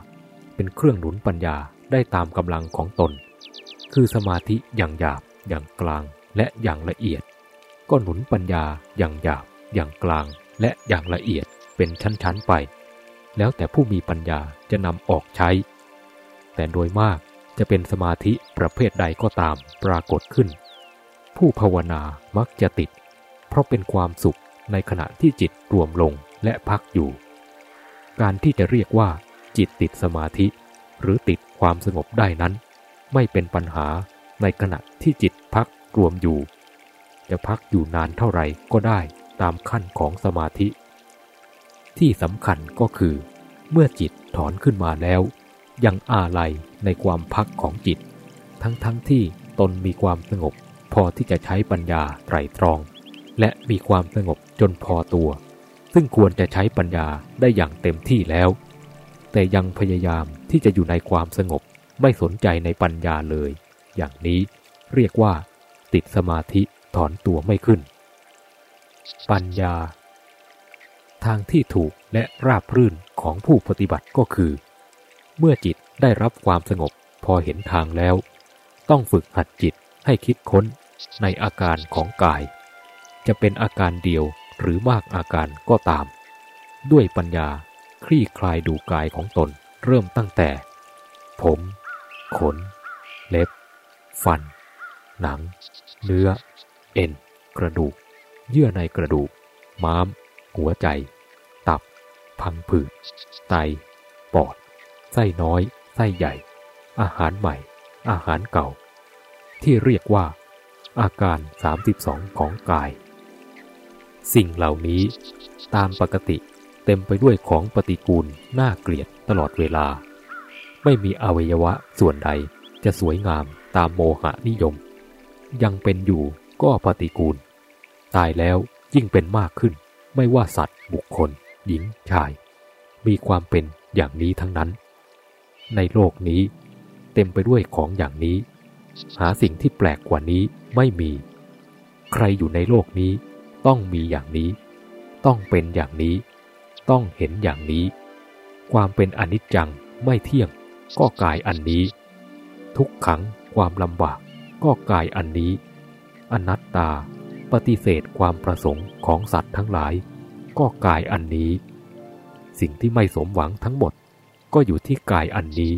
เป็นเครื่องหนุนปัญญาได้ตามกำลังของตนคือสมาธิอย่างหยาบอย่างกลางและอย่างละเอียดก็หนุนปัญญาอย่างหยาบอย่างกลางและอย่างละเอียดเป็นชั้นๆไปแล้วแต่ผู้มีปัญญาจะนำออกใช้แต่โดยมากจะเป็นสมาธิประเภทใดก็ตามปรากฏขึ้นผู้ภาวนามักจะติดเพราะเป็นความสุขในขณะที่จิตรวมลงและพักอยู่การที่จะเรียกว่าจิตติดสมาธิหรือติดความสงบได้นั้นไม่เป็นปัญหาในขณะที่จิตพักรวมอยู่จะพักอยู่นานเท่าไหร่ก็ได้ตามขั้นของสมาธิที่สำคัญก็คือเมื่อจิตถอนขึ้นมาแล้วยังอาลัยในความพักของจิตทั้งที่ตนมีความสงบพอที่จะใช้ปัญญาไตร่ตรองและมีความสงบจนพอตัวซึ่งควรจะใช้ปัญญาได้อย่างเต็มที่แล้วแต่ยังพยายามที่จะอยู่ในความสงบไม่สนใจในปัญญาเลยอย่างนี้เรียกว่าติดสมาธิถอนตัวไม่ขึ้นปัญญา ทางที่ถูกและราบรื่นของผู้ปฏิบัติก็คือเมื่อจิตได้รับความสงบพอเห็นทางแล้วต้องฝึกหัดจิตให้คิดค้นในอาการของกายจะเป็นอาการเดียวหรือมากอาการก็ตามด้วยปัญญาคลี่คลายดูกายของตนเริ่มตั้งแต่ผมขนเล็บฟันหนังเนื้อเอ็นกระดูกเยื่อในกระดูกม้ามหัวใจตับพังผืดไตปอดไส้น้อยไส้ใหญ่อาหารใหม่อาหารเก่าที่เรียกว่าอาการ32ของกายสิ่งเหล่านี้ตามปกติเต็มไปด้วยของปฏิกูลน่าเกลียดตลอดเวลาไม่มีอวัยวะส่วนใดจะสวยงามตามโมหะนิยมยังเป็นอยู่ก็ปฏิกูลตายแล้วยิ่งเป็นมากขึ้นไม่ว่าสัตว์บุคคลหญิงชายมีความเป็นอย่างนี้ทั้งนั้นในโลกนี้เต็มไปด้วยของอย่างนี้หาสิ่งที่แปลกกว่านี้ไม่มีใครอยู่ในโลกนี้ต้องมีอย่างนี้ต้องเป็นอย่างนี้ต้องเห็นอย่างนี้ความเป็นอนิจจังไม่เที่ยงก็กายอันนี้ทุกขังความลำบากก็กายอันนี้อนัตตาปฏิเสธความประสงค์ของสัตว์ทั้งหลายก็กายอันนี้สิ่งที่ไม่สมหวังทั้งหมดก็อยู่ที่กายอันนี้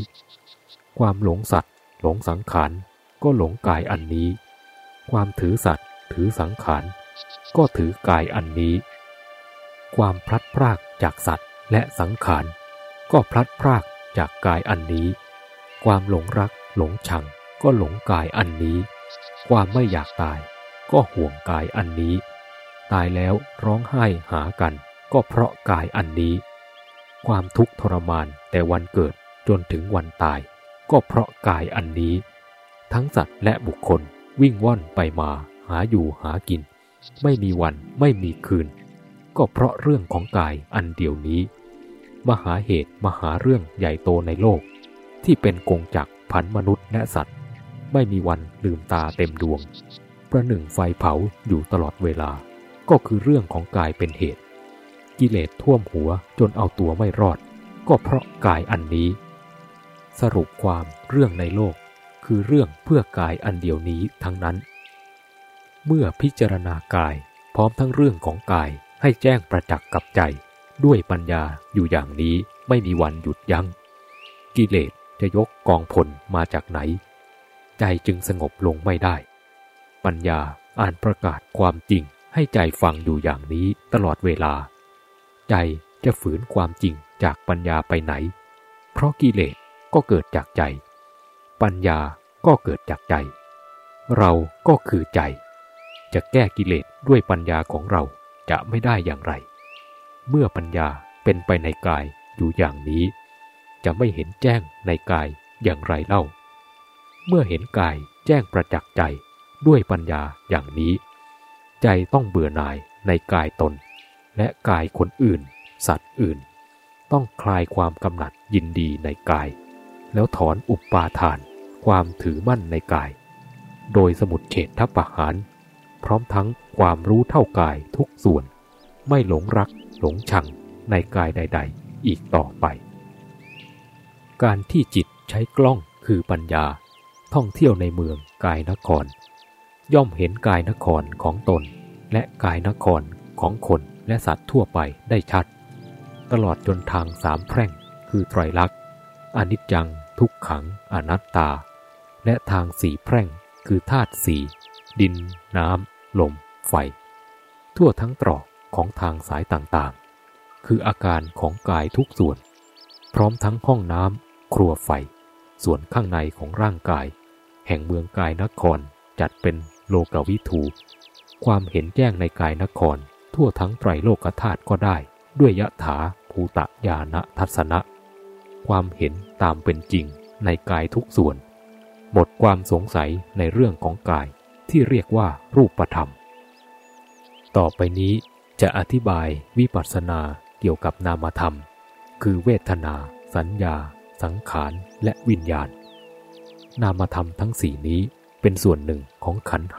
ความหลงสัตว์หลงสังขารก็หลงกายอันนี้ความถือสัตว์ถือสังขารก็ถือกายอันนี้ความพลัดพรากจากสัตว์และสังขารก็พลัดพรากจากกายอันนี้ความหลงรักหลงชังก็หลงกายอันนี้ความไม่อยากตายก็ห่วงกายอันนี้ตายแล้วร้องไห้หากันก็เพราะกายอันนี้ความทุกข์ทรมานแต่วันเกิดจนถึงวันตายก็เพราะกายอันนี้ทั้งสัตว์และบุคคลวิ่งว่อนไปมาหาอยู่หากินไม่มีวันไม่มีคืนก็เพราะเรื่องของกายอันเดียวนี้มหาเหตุมหาเรื่องใหญ่โตในโลกที่เป็นกงจักรพันมนุษย์และสัตว์ไม่มีวันลืมตาเต็มดวงประหนึ่งไฟเผาอยู่ตลอดเวลาก็คือเรื่องของกายเป็นเหตุกิเลสท่วมหัวจนเอาตัวไม่รอดก็เพราะกายอันนี้สรุปความเรื่องในโลกคือเรื่องเพื่อกายอันเดียวนี้ทั้งนั้นเมื่อพิจารณากายพร้อมทั้งเรื่องของกายให้แจ้งประจักษ์กับใจด้วยปัญญาอยู่อย่างนี้ไม่มีวันหยุดยั้งกิเลสจะยกกองพลมาจากไหนใจจึงสงบลงไม่ได้ปัญญาอ่านประกาศความจริงให้ใจฟังอยู่อย่างนี้ตลอดเวลาใจจะฝืนความจริงจากปัญญาไปไหนเพราะกิเลสก็เกิดจากใจปัญญาก็เกิดจากใจเราก็คือใจจะแก้กิเลสด้วยปัญญาของเราจะไม่ได้อย่างไรเมื่อปัญญาเป็นไปในกายอยู่อย่างนี้จะไม่เห็นแจ้งในกายอย่างไรเล่าเมื่อเห็นกายแจ้งประจักษ์ใจด้วยปัญญาอย่างนี้ใจต้องเบื่อหน่ายในกายตนและกายคนอื่นสัตว์อื่นต้องคลายความกำหนัดยินดีในกายแล้วถอนอุปาทานความถือมั่นในกายโดยสมุจเฉทประหารพร้อมทั้งความรู้เท่ากายทุกส่วนไม่หลงรักหลงชังในกายใดๆอีกต่อไปการที่จิตใช้กล้องคือปัญญาท่องเที่ยวในเมืองกายนครย่อมเห็นกายนครของตนและกายนครของคนและสัตว์ทั่วไปได้ชัดตลอดจนทางสามแพร่งคือไตรลักษณ์อนิจจังทุกขังอนัตตาและทางสี่แพร่งคือธาตุสี่ดินน้ำลมไฟทั่วทั้งตรอกของทางสายต่างๆคืออาการของกายทุกส่วนพร้อมทั้งห้องน้ำครัวไฟส่วนข้างในของร่างกายแห่งเมืองกายนครจัดเป็นโลกวิถูความเห็นแจ้งในกายนครทั่วทั้งไตรโลกธาตุก็ได้ด้วยยถาภูตญาณทัศนะความเห็นตามเป็นจริงในกายทุกส่วนหมดความสงสัยในเรื่องของกายที่เรียกว่ารูปธรรมต่อไปนี้จะอธิบายวิปัสสนาเกี่ยวกับนามธรรมคือเวทนาสัญญาสังขารและวิญญาณนามธรรมทั้งสี่นี้เป็นส่วนหนึ่งของขันธ์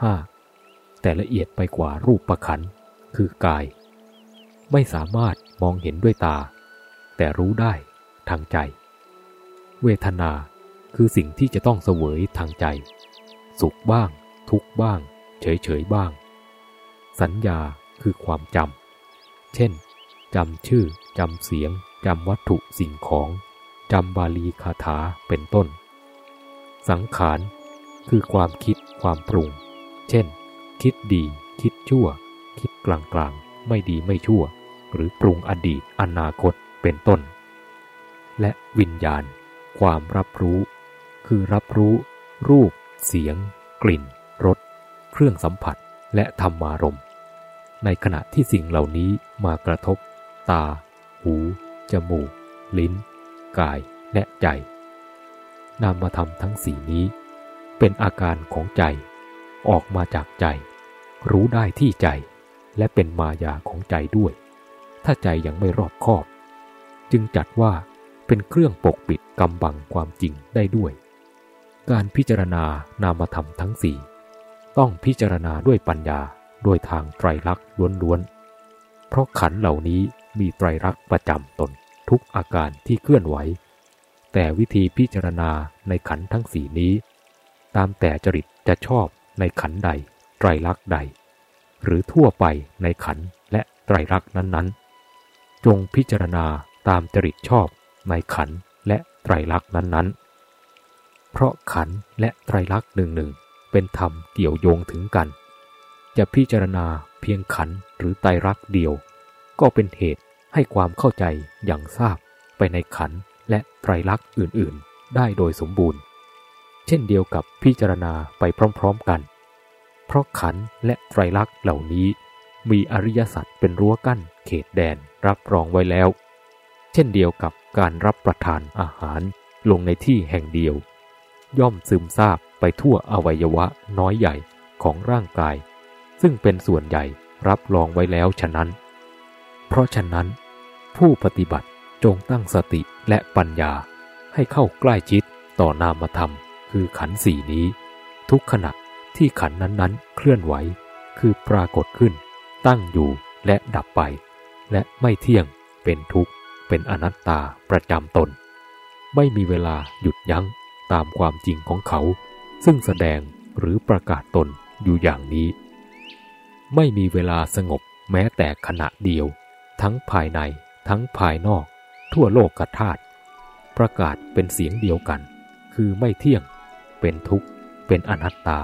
5แต่ละเอียดไปกว่ารูปขันธ์คือกาย ไม่สามารถมองเห็นด้วยตาแต่รู้ได้ทางใจเวทนาคือสิ่งที่จะต้องเสวยทางใจสุขบ้างทุกข์บ้างเฉยๆบ้างสัญญาคือความจำเช่นจำชื่อจำเสียงจำวัตถุสิ่งของจำบาลีคาถาเป็นต้นสังขารคือความคิดความปรุงเช่นคิดดีคิดชั่วคิดกลางๆไม่ดีไม่ชั่วหรือปรุงอดีตอนาคตเป็นต้นและวิญญาณความรับรู้คือรับรู้รูปเสียงกลิ่นรสเครื่องสัมผัสและธรรมารมณ์ในขณะที่สิ่งเหล่านี้มากระทบตาหูจมูกลิ้นกายและใจนามธรรมทั้งสี่นี้เป็นอาการของใจออกมาจากใจรู้ได้ที่ใจและเป็นมายาของใจด้วยถ้าใจยังไม่รอบคอบจึงจัดว่าเป็นเครื่องปกปิดกำบังความจริงได้ด้วยการพิจารณานามธรรมทั้งสี่ต้องพิจารณาด้วยปัญญาโดยทางไตรลักษณ์ล้วนๆเพราะขันธ์เหล่านี้มีไตรลักษณ์ประจำตนทุกอาการที่เคลื่อนไหวแต่วิธีพิจารณาในขันธ์ทั้งสี่นี้ตามแต่จริตจะชอบในขันธ์ใดไตรลักษณ์ใดหรือทั่วไปในขันธ์และไตรลักษณ์นั้นๆจงพิจารณาตามจริตชอบในขันธ์และไตรลักษณ์นั้นๆเพราะขันธ์และไตรลักษณ์หนึ่งเป็นธรรมเกี่ยวโยงถึงกันจะพิจารณาเพียงขันธ์หรือไตรลักษณ์เดียวก็เป็นเหตุให้ความเข้าใจอย่างทราบไปในขันธ์และไตรลักษณ์อื่นๆได้โดยสมบูรณ์เช่นเดียวกับพิจารณาไปพร้อมๆกันเพราะขันธ์และไตรลักษณ์เหล่านี้มีอริยสัจเป็นรั้วกั้นเขตแดนรับรองไว้แล้วเช่นเดียวกับการรับประทานอาหารลงในที่แห่งเดียวย่อมซึมซาบไปทั่วอวัยวะน้อยใหญ่ของร่างกายซึ่งเป็นส่วนใหญ่รับรองไว้แล้วฉะนั้นเพราะฉะนั้นผู้ปฏิบัติจงตั้งสติและปัญญาให้เข้าใกล้ชิดต่อนามธรรมคือขันธ์สี่นี้ทุกขณะที่ขันธ์นั้นๆเคลื่อนไหวคือปรากฏขึ้นตั้งอยู่และดับไปและไม่เที่ยงเป็นทุกข์เป็นอนัตตาประจำตนไม่มีเวลาหยุดยั้งตามความจริงของเขาซึ่งแสดงหรือประกาศตนอยู่อย่างนี้ไม่มีเวลาสงบแม้แต่ขณะเดียวทั้งภายในทั้งภายนอกทั่วโลกธาตุประกาศเป็นเสียงเดียวกันคือไม่เที่ยงเป็นทุกข์เป็นอนัตตา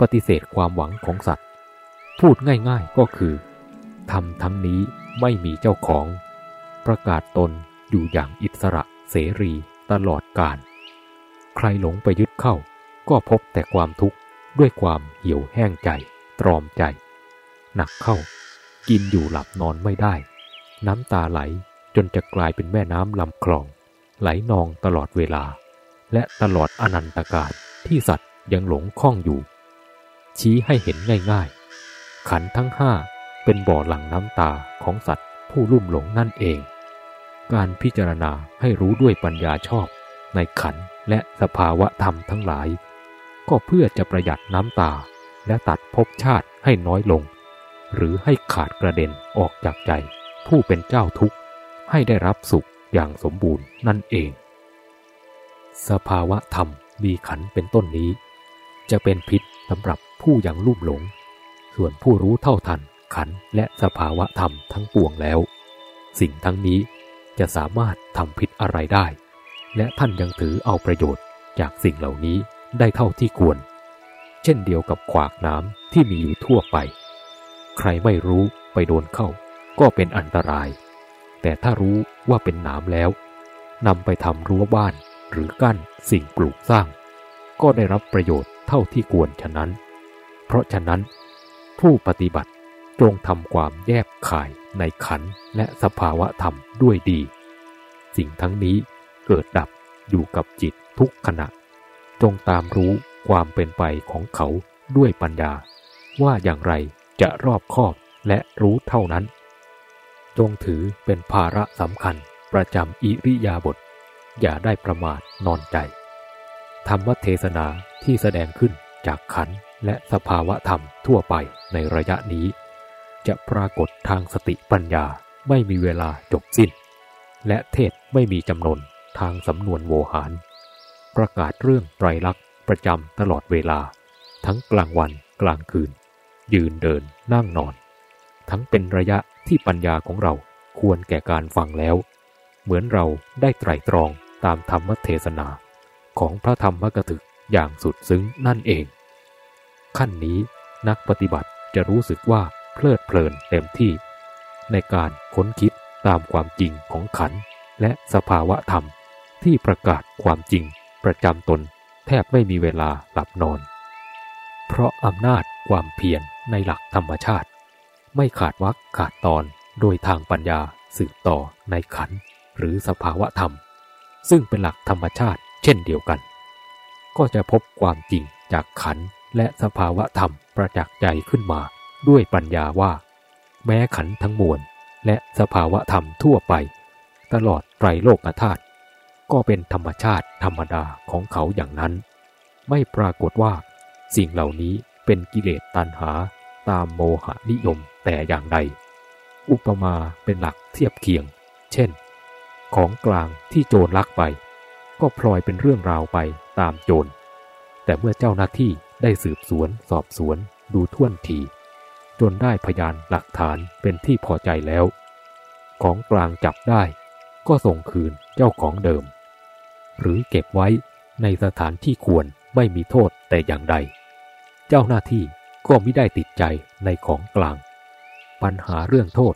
ปฏิเสธความหวังของสัตว์พูดง่ายๆก็คือธรรมทั้งนี้ไม่มีเจ้าของประกาศตนอยู่อย่างอิสระเสรีตลอดกาลใครหลงไปยึดเข้าก็พบแต่ความทุกข์ด้วยความเหี่ยวแห้งใจตรอมใจหนักเข้ากินอยู่หลับนอนไม่ได้น้ำตาไหลจนจะกลายเป็นแม่น้ำลำคลองไหลนองตลอดเวลาและตลอดอนันตกาลที่สัตว์ยังหลงข้องอยู่ชี้ให้เห็นง่ายๆขันธ์ทั้งห้าเป็นบ่อหลั่งน้ำตาของสัตว์ผู้ลุ่มหลงนั่นเองการพิจารณาให้รู้ด้วยปัญญาชอบในขันธ์และสภาวะธรรมทั้งหลายก็เพื่อจะประหยัดน้ำตาและตัดภพชาติให้น้อยลงหรือให้ขาดกระเด็นออกจากใจผู้เป็นเจ้าทุกข์ให้ได้รับสุขอย่างสมบูรณ์นั่นเองสภาวะธรรมมีขันธ์เป็นต้นนี้จะเป็นพิษสำหรับผู้ยังลุ่มหลงส่วนผู้รู้เท่าทันขันธ์และสภาวะธรรมทั้งปวงแล้วสิ่งทั้งนี้จะสามารถทำพิษอะไรได้และท่านยังถือเอาประโยชน์จากสิ่งเหล่านี้ได้เท่าที่ควรเช่นเดียวกับขวากน้ำที่มีอยู่ทั่วไปใครไม่รู้ไปโดนเข้าก็เป็นอันตรายแต่ถ้ารู้ว่าเป็นน้ำแล้วนำไปทำรั้วบ้านหรือกั้นสิ่งปลูกสร้างก็ได้รับประโยชน์เท่าที่ควรฉะนั้นเพราะฉะนั้นผู้ปฏิบัติจงทำความแยบข่ายในขันธ์และสภาวะธรรมด้วยดีสิ่งทั้งนี้เกิดดับอยู่กับจิตทุกขณะจงตามรู้ความเป็นไปของเขาด้วยปัญญาว่าอย่างไรจะรอบคอบและรู้เท่านั้นจงถือเป็นภาระสำคัญประจำอิริยาบถอย่าได้ประมาทนอนใจธรรมเทศนาที่แสดงขึ้นจากขันธ์และสภาวะธรรมทั่วไปในระยะนี้ จะปรากฏทางสติปัญญาไม่มีเวลาจบสิ้นและเทศไม่มีจำนวนทางสำนวนโวหารประกาศเรื่องไตรลักษณ์ประจำตลอดเวลาทั้งกลางวันกลางคืนยืนเดินนั่งนอนทั้งเป็นระยะที่ปัญญาของเราควรแก่การฟังแล้วเหมือนเราได้ไตร่ตรองตามธรรมเทศนาของพระธรรมกถึกอย่างสุดซึ้งนั่นเองขั้นนี้นักปฏิบัติจะรู้สึกว่าเพลิดเพลินเต็มที่ในการค้นคิดตามความจริงของขันธ์และสภาวะธรรมที่ประกาศความจริงประจำตนแทบไม่มีเวลาหลับนอนเพราะอำนาจความเพียรในหลักธรรมชาติไม่ขาดวรรคขาดตอนโดยทางปัญญาสืบต่อในขันธ์หรือสภาวะธรรมซึ่งเป็นหลักธรรมชาติเช่นเดียวกันก็จะพบความจริงจากขันธ์และสภาวะธรรมประจักษ์ใจขึ้นมาด้วยปัญญาว่าแม้ขันธ์ทั้งมวลและสภาวะธรรมทั่วไปตลอดไตรโลกธาตุก็เป็นธรรมชาติธรรมดาของเขาอย่างนั้นไม่ปรากฏว่าสิ่งเหล่านี้เป็นกิเลสตัณหาตามโมหะนิยมแต่อย่างใดอุปมาเป็นหลักเทียบเคียงเช่นของกลางที่โจรลักไปก็พลอยเป็นเรื่องราวไปตามโจรแต่เมื่อเจ้าหน้าที่ได้สืบสวนสอบสวนดูท่วนทีจนได้พยานหลักฐานเป็นที่พอใจแล้วของกลางจับได้ก็ส่งคืนเจ้าของเดิมหรือเก็บไว้ในสถานที่ควรไม่มีโทษแต่อย่างใดเจ้าหน้าที่ก็มิได้ติดใจในของกลางปัญหาเรื่องโทษ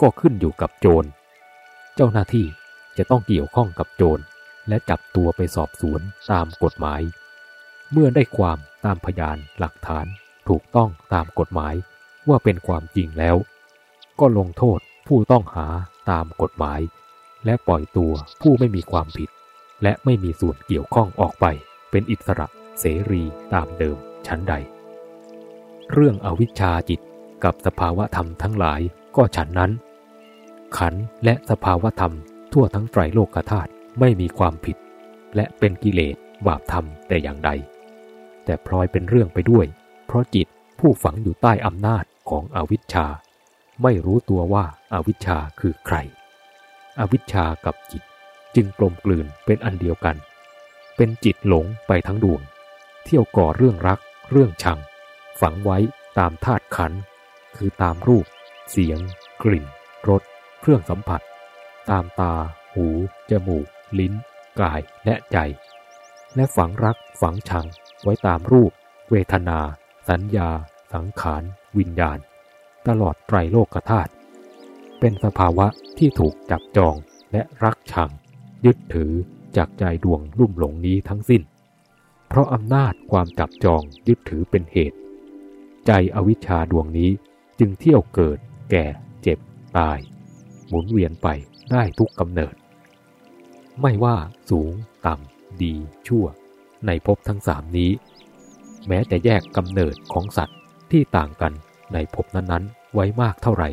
ก็ขึ้นอยู่กับโจรเจ้าหน้าที่จะต้องเกี่ยวข้องกับโจรและจับตัวไปสอบสวนตามกฎหมายเมื่อได้ความตามพยานหลักฐานถูกต้องตามกฎหมายว่าเป็นความจริงแล้วก็ลงโทษผู้ต้องหาตามกฎหมายและปล่อยตัวผู้ไม่มีความผิดและไม่มีส่วนเกี่ยวข้องออกไปเป็นอิสระเสรีตามเดิมชั้นใดเรื่องอวิชชาจิตกับสภาวะธรรมทั้งหลายก็ฉันนั้นขันธ์และสภาวะธรรมทั่วทั้งไตรโลกธาตุไม่มีความผิดและเป็นกิเลสบาปธรรมแต่อย่างใดแต่พลอยเป็นเรื่องไปด้วยเพราะจิตผู้ฝังอยู่ใต้อำนาจของอวิชชาไม่รู้ตัวว่าอวิชชาคือใครอวิชชากับจิตจึงกลมกลืนเป็นอันเดียวกันเป็นจิตหลงไปทั้งดวงเที่ยวก่อเรื่องรักเรื่องชังฝังไว้ตามธาตุขันธ์คือตามรูปเสียงกลิ่นรสเครื่องสัมผัสตามตาหูจมูกลิ้นกายและใจและฝังรักฝังชังไว้ตามรูปเวทนาสัญญาสังขารวิญญาณตลอดไตรโลกธาตุเป็นสภาวะที่ถูกจับจองและรักชังยึดถือจากใจดวงลุ่มหลงนี้ทั้งสิ้นเพราะอำนาจความจับจองยึดถือเป็นเหตุใจอวิชชาดวงนี้จึงเที่ยวเกิดแก่เจ็บตายหมุนเวียนไปได้ทุกกำเนิดไม่ว่าสูงต่ำดีชั่วในภพทั้งสามนี้แม้แต่แยกกำเนิดของสัตว์ที่ต่างกันในภพนั้นๆไว้มากเท่าไหร่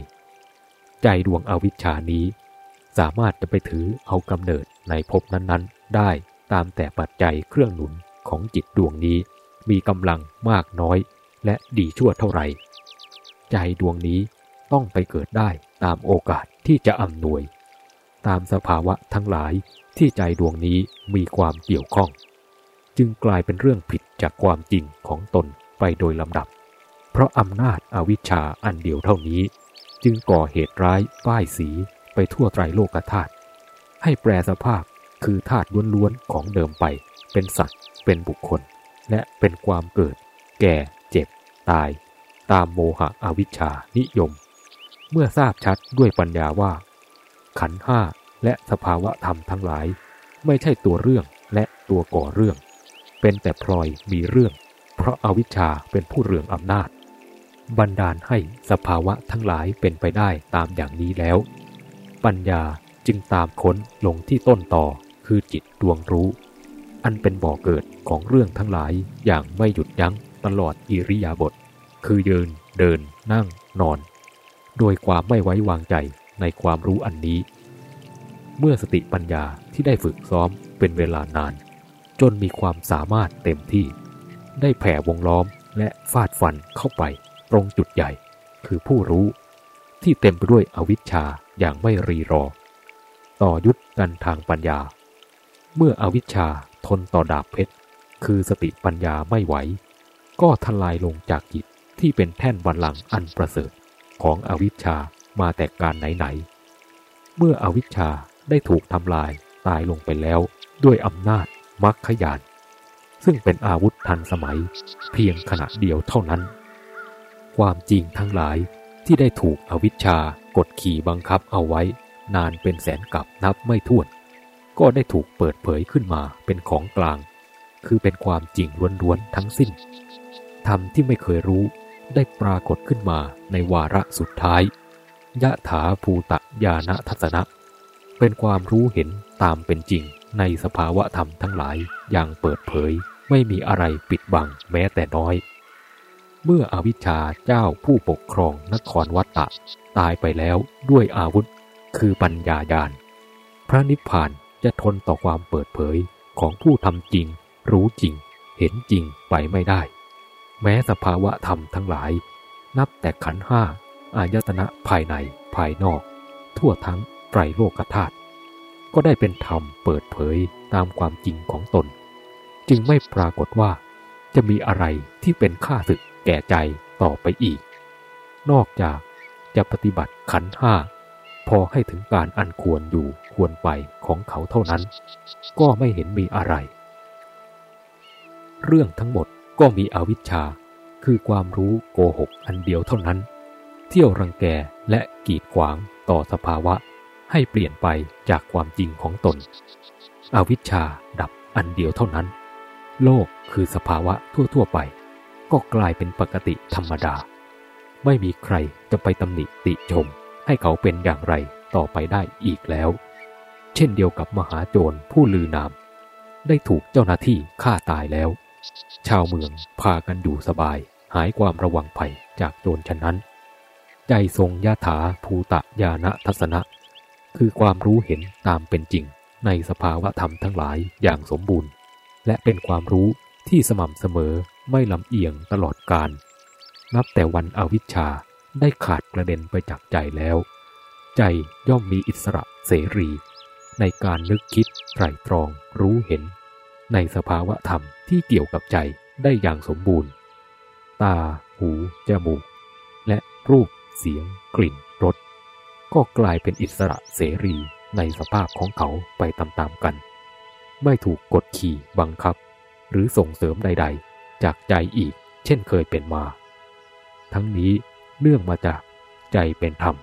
ใจดวงอวิชชานี้สามารถจะไปถือเอากำเนิดในภพนั้นๆได้ตามแต่ปัจจัยเครื่องหนุนของจิตดวงนี้มีกำลังมากน้อยและดีชั่วเท่าไหร่ใจดวงนี้ต้องไปเกิดได้ตามโอกาสที่จะอำนวยตามสภาวะทั้งหลายที่ใจดวงนี้มีความเกี่ยวข้องจึงกลายเป็นเรื่องผิดจากความจริงของตนไปโดยลำดับเพราะอำนาจอวิชชาอันเดียวเท่านี้จึงก่อเหตุร้ายป้ายสีไปทั่วไตรโลกธาตุให้แปรสภาพคือธาตุล้วนๆของเดิมไปเป็นสัตว์เป็นบุคคลและเป็นความเกิดแก่เจ็บตายตามโมหะอวิชชานิยมเมื่อทราบชัดด้วยปัญญาว่าขันธ์ห้าและสภาวะธรรมทั้งหลายไม่ใช่ตัวเรื่องและตัวก่อเรื่องเป็นแต่พลอยมีเรื่องเพราะอวิชชาเป็นผู้เรืองอำนาจบันดาลให้สภาวะทั้งหลายเป็นไปได้ตามอย่างนี้แล้วปัญญาจึงตามค้นลงที่ต้นต่อคือจิตดวงรู้อันเป็นบ่อเกิดของเรื่องทั้งหลายอย่างไม่หยุดยั้งตลอดอิริยาบถคือยืนเดินนั่งนอนโดยความไม่ไว้วางใจในความรู้อันนี้เมื่อสติปัญญาที่ได้ฝึกซ้อมเป็นเวลานานจนมีความสามารถเต็มที่ได้แผ่วงล้อมและฟาดฟันเข้าไปตรงจุดใหญ่คือผู้รู้ ที่เต็มไปด้วยอวิชชาอย่างไม่รีรอต่อยุทธกันทางปัญญาเมื่ออวิชชาทนต่อดาบเพชรคือสติปัญญาไม่ไหวก็ทลายลงจากจิตที่เป็นแท่นบัลลังก์อันประเสริฐของอวิชชามาแต่การไหนๆเมื่ออวิชชาได้ถูกทำลายตายลงไปแล้วด้วยอำนาจมรรคญาณซึ่งเป็นอาวุธทันสมัยเพียงขณะเดียวเท่านั้นความจริงทั้งหลายที่ได้ถูกอวิชชากดขี่บังคับเอาไว้นานเป็นแสนกับนับไม่ถ้วนก็ได้ถูกเปิดเผยขึ้นมาเป็นของกลางคือเป็นความจริงล้วนๆทั้งสิ้นธรรมที่ไม่เคยรู้ได้ปรากฏขึ้นมาในวาระสุดท้ายยะถาภูตะญาณทัสสนะเป็นความรู้เห็นตามเป็นจริงในสภาวะธรรมทั้งหลายอย่างเปิดเผยไม่มีอะไรปิดบังแม้แต่น้อยเมื่ออวิชชาเจ้าผู้ปกครองนครวัตตะตายไปแล้วด้วยอาวุธคือปัญญาญาณพระนิพพานจะทนต่อความเปิดเผยของผู้ทำจริงรู้จริงเห็นจริงไปไม่ได้แม้สภาวะธรรมทั้งหลายนับแต่ขันธ์ห้าอายตนะภายในภายนอกทั่วทั้งไตรโลกธาตุก็ได้เป็นธรรมเปิดเผยตามความจริงของตนจึงไม่ปรากฏว่าจะมีอะไรที่เป็นข้าศึกแก่ใจต่อไปอีกนอกจากจะปฏิบัติขันธ์ห้าพอให้ถึงการอันควรอยู่ควรไปของเขาเท่านั้นก็ไม่เห็นมีอะไรเรื่องทั้งหมดก็มีอวิชชาคือความรู้โกหกอันเดียวเท่านั้นเที่ยวรังแกและกีดขวางต่อสภาวะให้เปลี่ยนไปจากความจริงของตนอวิชชาดับอันเดียวเท่านั้นโลกคือสภาวะทั่วๆไปก็กลายเป็นปกติธรรมดาไม่มีใครจะไปตำหนิติชมให้เขาเป็นอย่างไรต่อไปได้อีกแล้วเช่นเดียวกับมหาโจรผู้ลือนามได้ถูกเจ้าหน้าที่ฆ่าตายแล้วชาวเมืองพากันอยู่สบายหายความระวังภัยจากโจรฉะนั้นใจทรงยถาภูตะญาณทัสสนะคือความรู้เห็นตามเป็นจริงในสภาวะธรรมทั้งหลายอย่างสมบูรณ์และเป็นความรู้ที่สม่ำเสมอไม่ลำเอียงตลอดกาลนับแต่วันอวิชชาได้ขาดกระเด็นไปจากใจแล้วใจย่อมมีอิสระเสรีในการนึกคิดไตร่ตรองรู้เห็นในสภาวะธรรมที่เกี่ยวกับใจได้อย่างสมบูรณ์ตาหูจมูกและรูปเสียงกลิ่นรสก็กลายเป็นอิสระเสรีในสภาพของเขาไปตามๆกันไม่ถูกกดขี่บังคับหรือส่งเสริมใดๆจากใจอีกเช่นเคยเป็นมาทั้งนี้เนื่องมาจากใจเป็นธรรม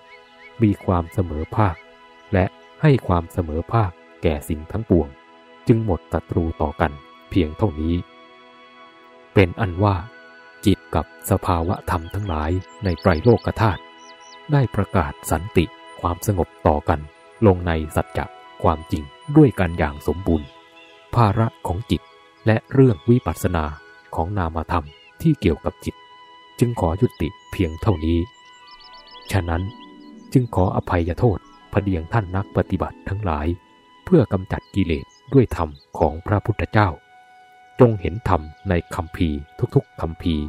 มีความเสมอภาคและให้ความเสมอภาคแก่สิ่งทั้งปวงจึงหมดศัตรูต่อกันเพียงเท่านี้เป็นอันว่าจิตกับสภาวะธรรมทั้งหลายในไตรโลกธาตุได้ประกาศสันติความสงบต่อกันลงในสัจจะความจริงด้วยกันอย่างสมบูรณ์ภาระของจิตและเรื่องวิปัสสนาของนามธรรมที่เกี่ยวกับจิตจึงขอยุติเพียงเท่านี้ฉะนั้นจึงขออภัยโทษพเดียงท่านนักปฏิบัติทั้งหลายเพื่อกำจัดกิเลสด้วยธรรมของพระพุทธเจ้าจงเห็นธรรมในคัมภีร์ทุกๆคัมภีร์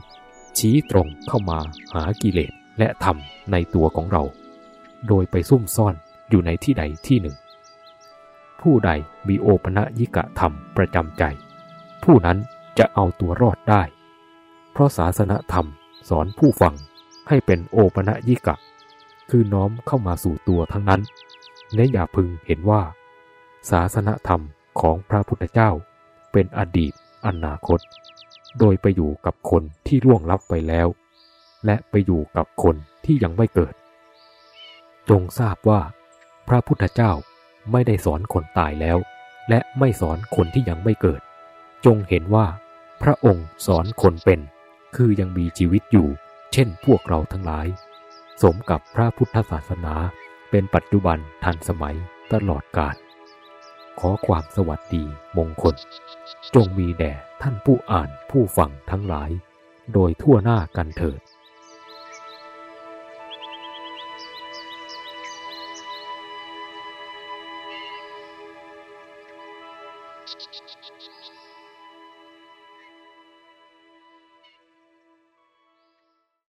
ชี้ตรงเข้ามาหากิเลสและธรรมในตัวของเราโดยไปซุ่มซ่อนอยู่ในที่ใดที่หนึ่งผู้ใดมีโอปนยิกะธรรมประจำใจผู้นั้นจะเอาตัวรอดได้เพราะศาสนธรรมสอนผู้ฟังให้เป็นโอปนยิกะคือน้อมเข้ามาสู่ตัวทั้งนั้นและอย่าพึงเห็นว่าศาสนธรรมของพระพุทธเจ้าเป็นอดีตอนาคตโดยไปอยู่กับคนที่ล่วงลับไปแล้วและไปอยู่กับคนที่ยังไม่เกิดจงทราบว่าพระพุทธเจ้าไม่ได้สอนคนตายแล้วและไม่สอนคนที่ยังไม่เกิดจงเห็นว่าพระองค์สอนคนเป็นคือยังมีชีวิตอยู่เช่นพวกเราทั้งหลายสมกับพระพุทธศาสนาเป็นปัจจุบันทันสมัยตลอดกาลขอความสวัสดีมงคลจงมีแด่ท่านผู้อ่านผู้ฟังทั้งหลายโดยทั่วหน้ากันเถิด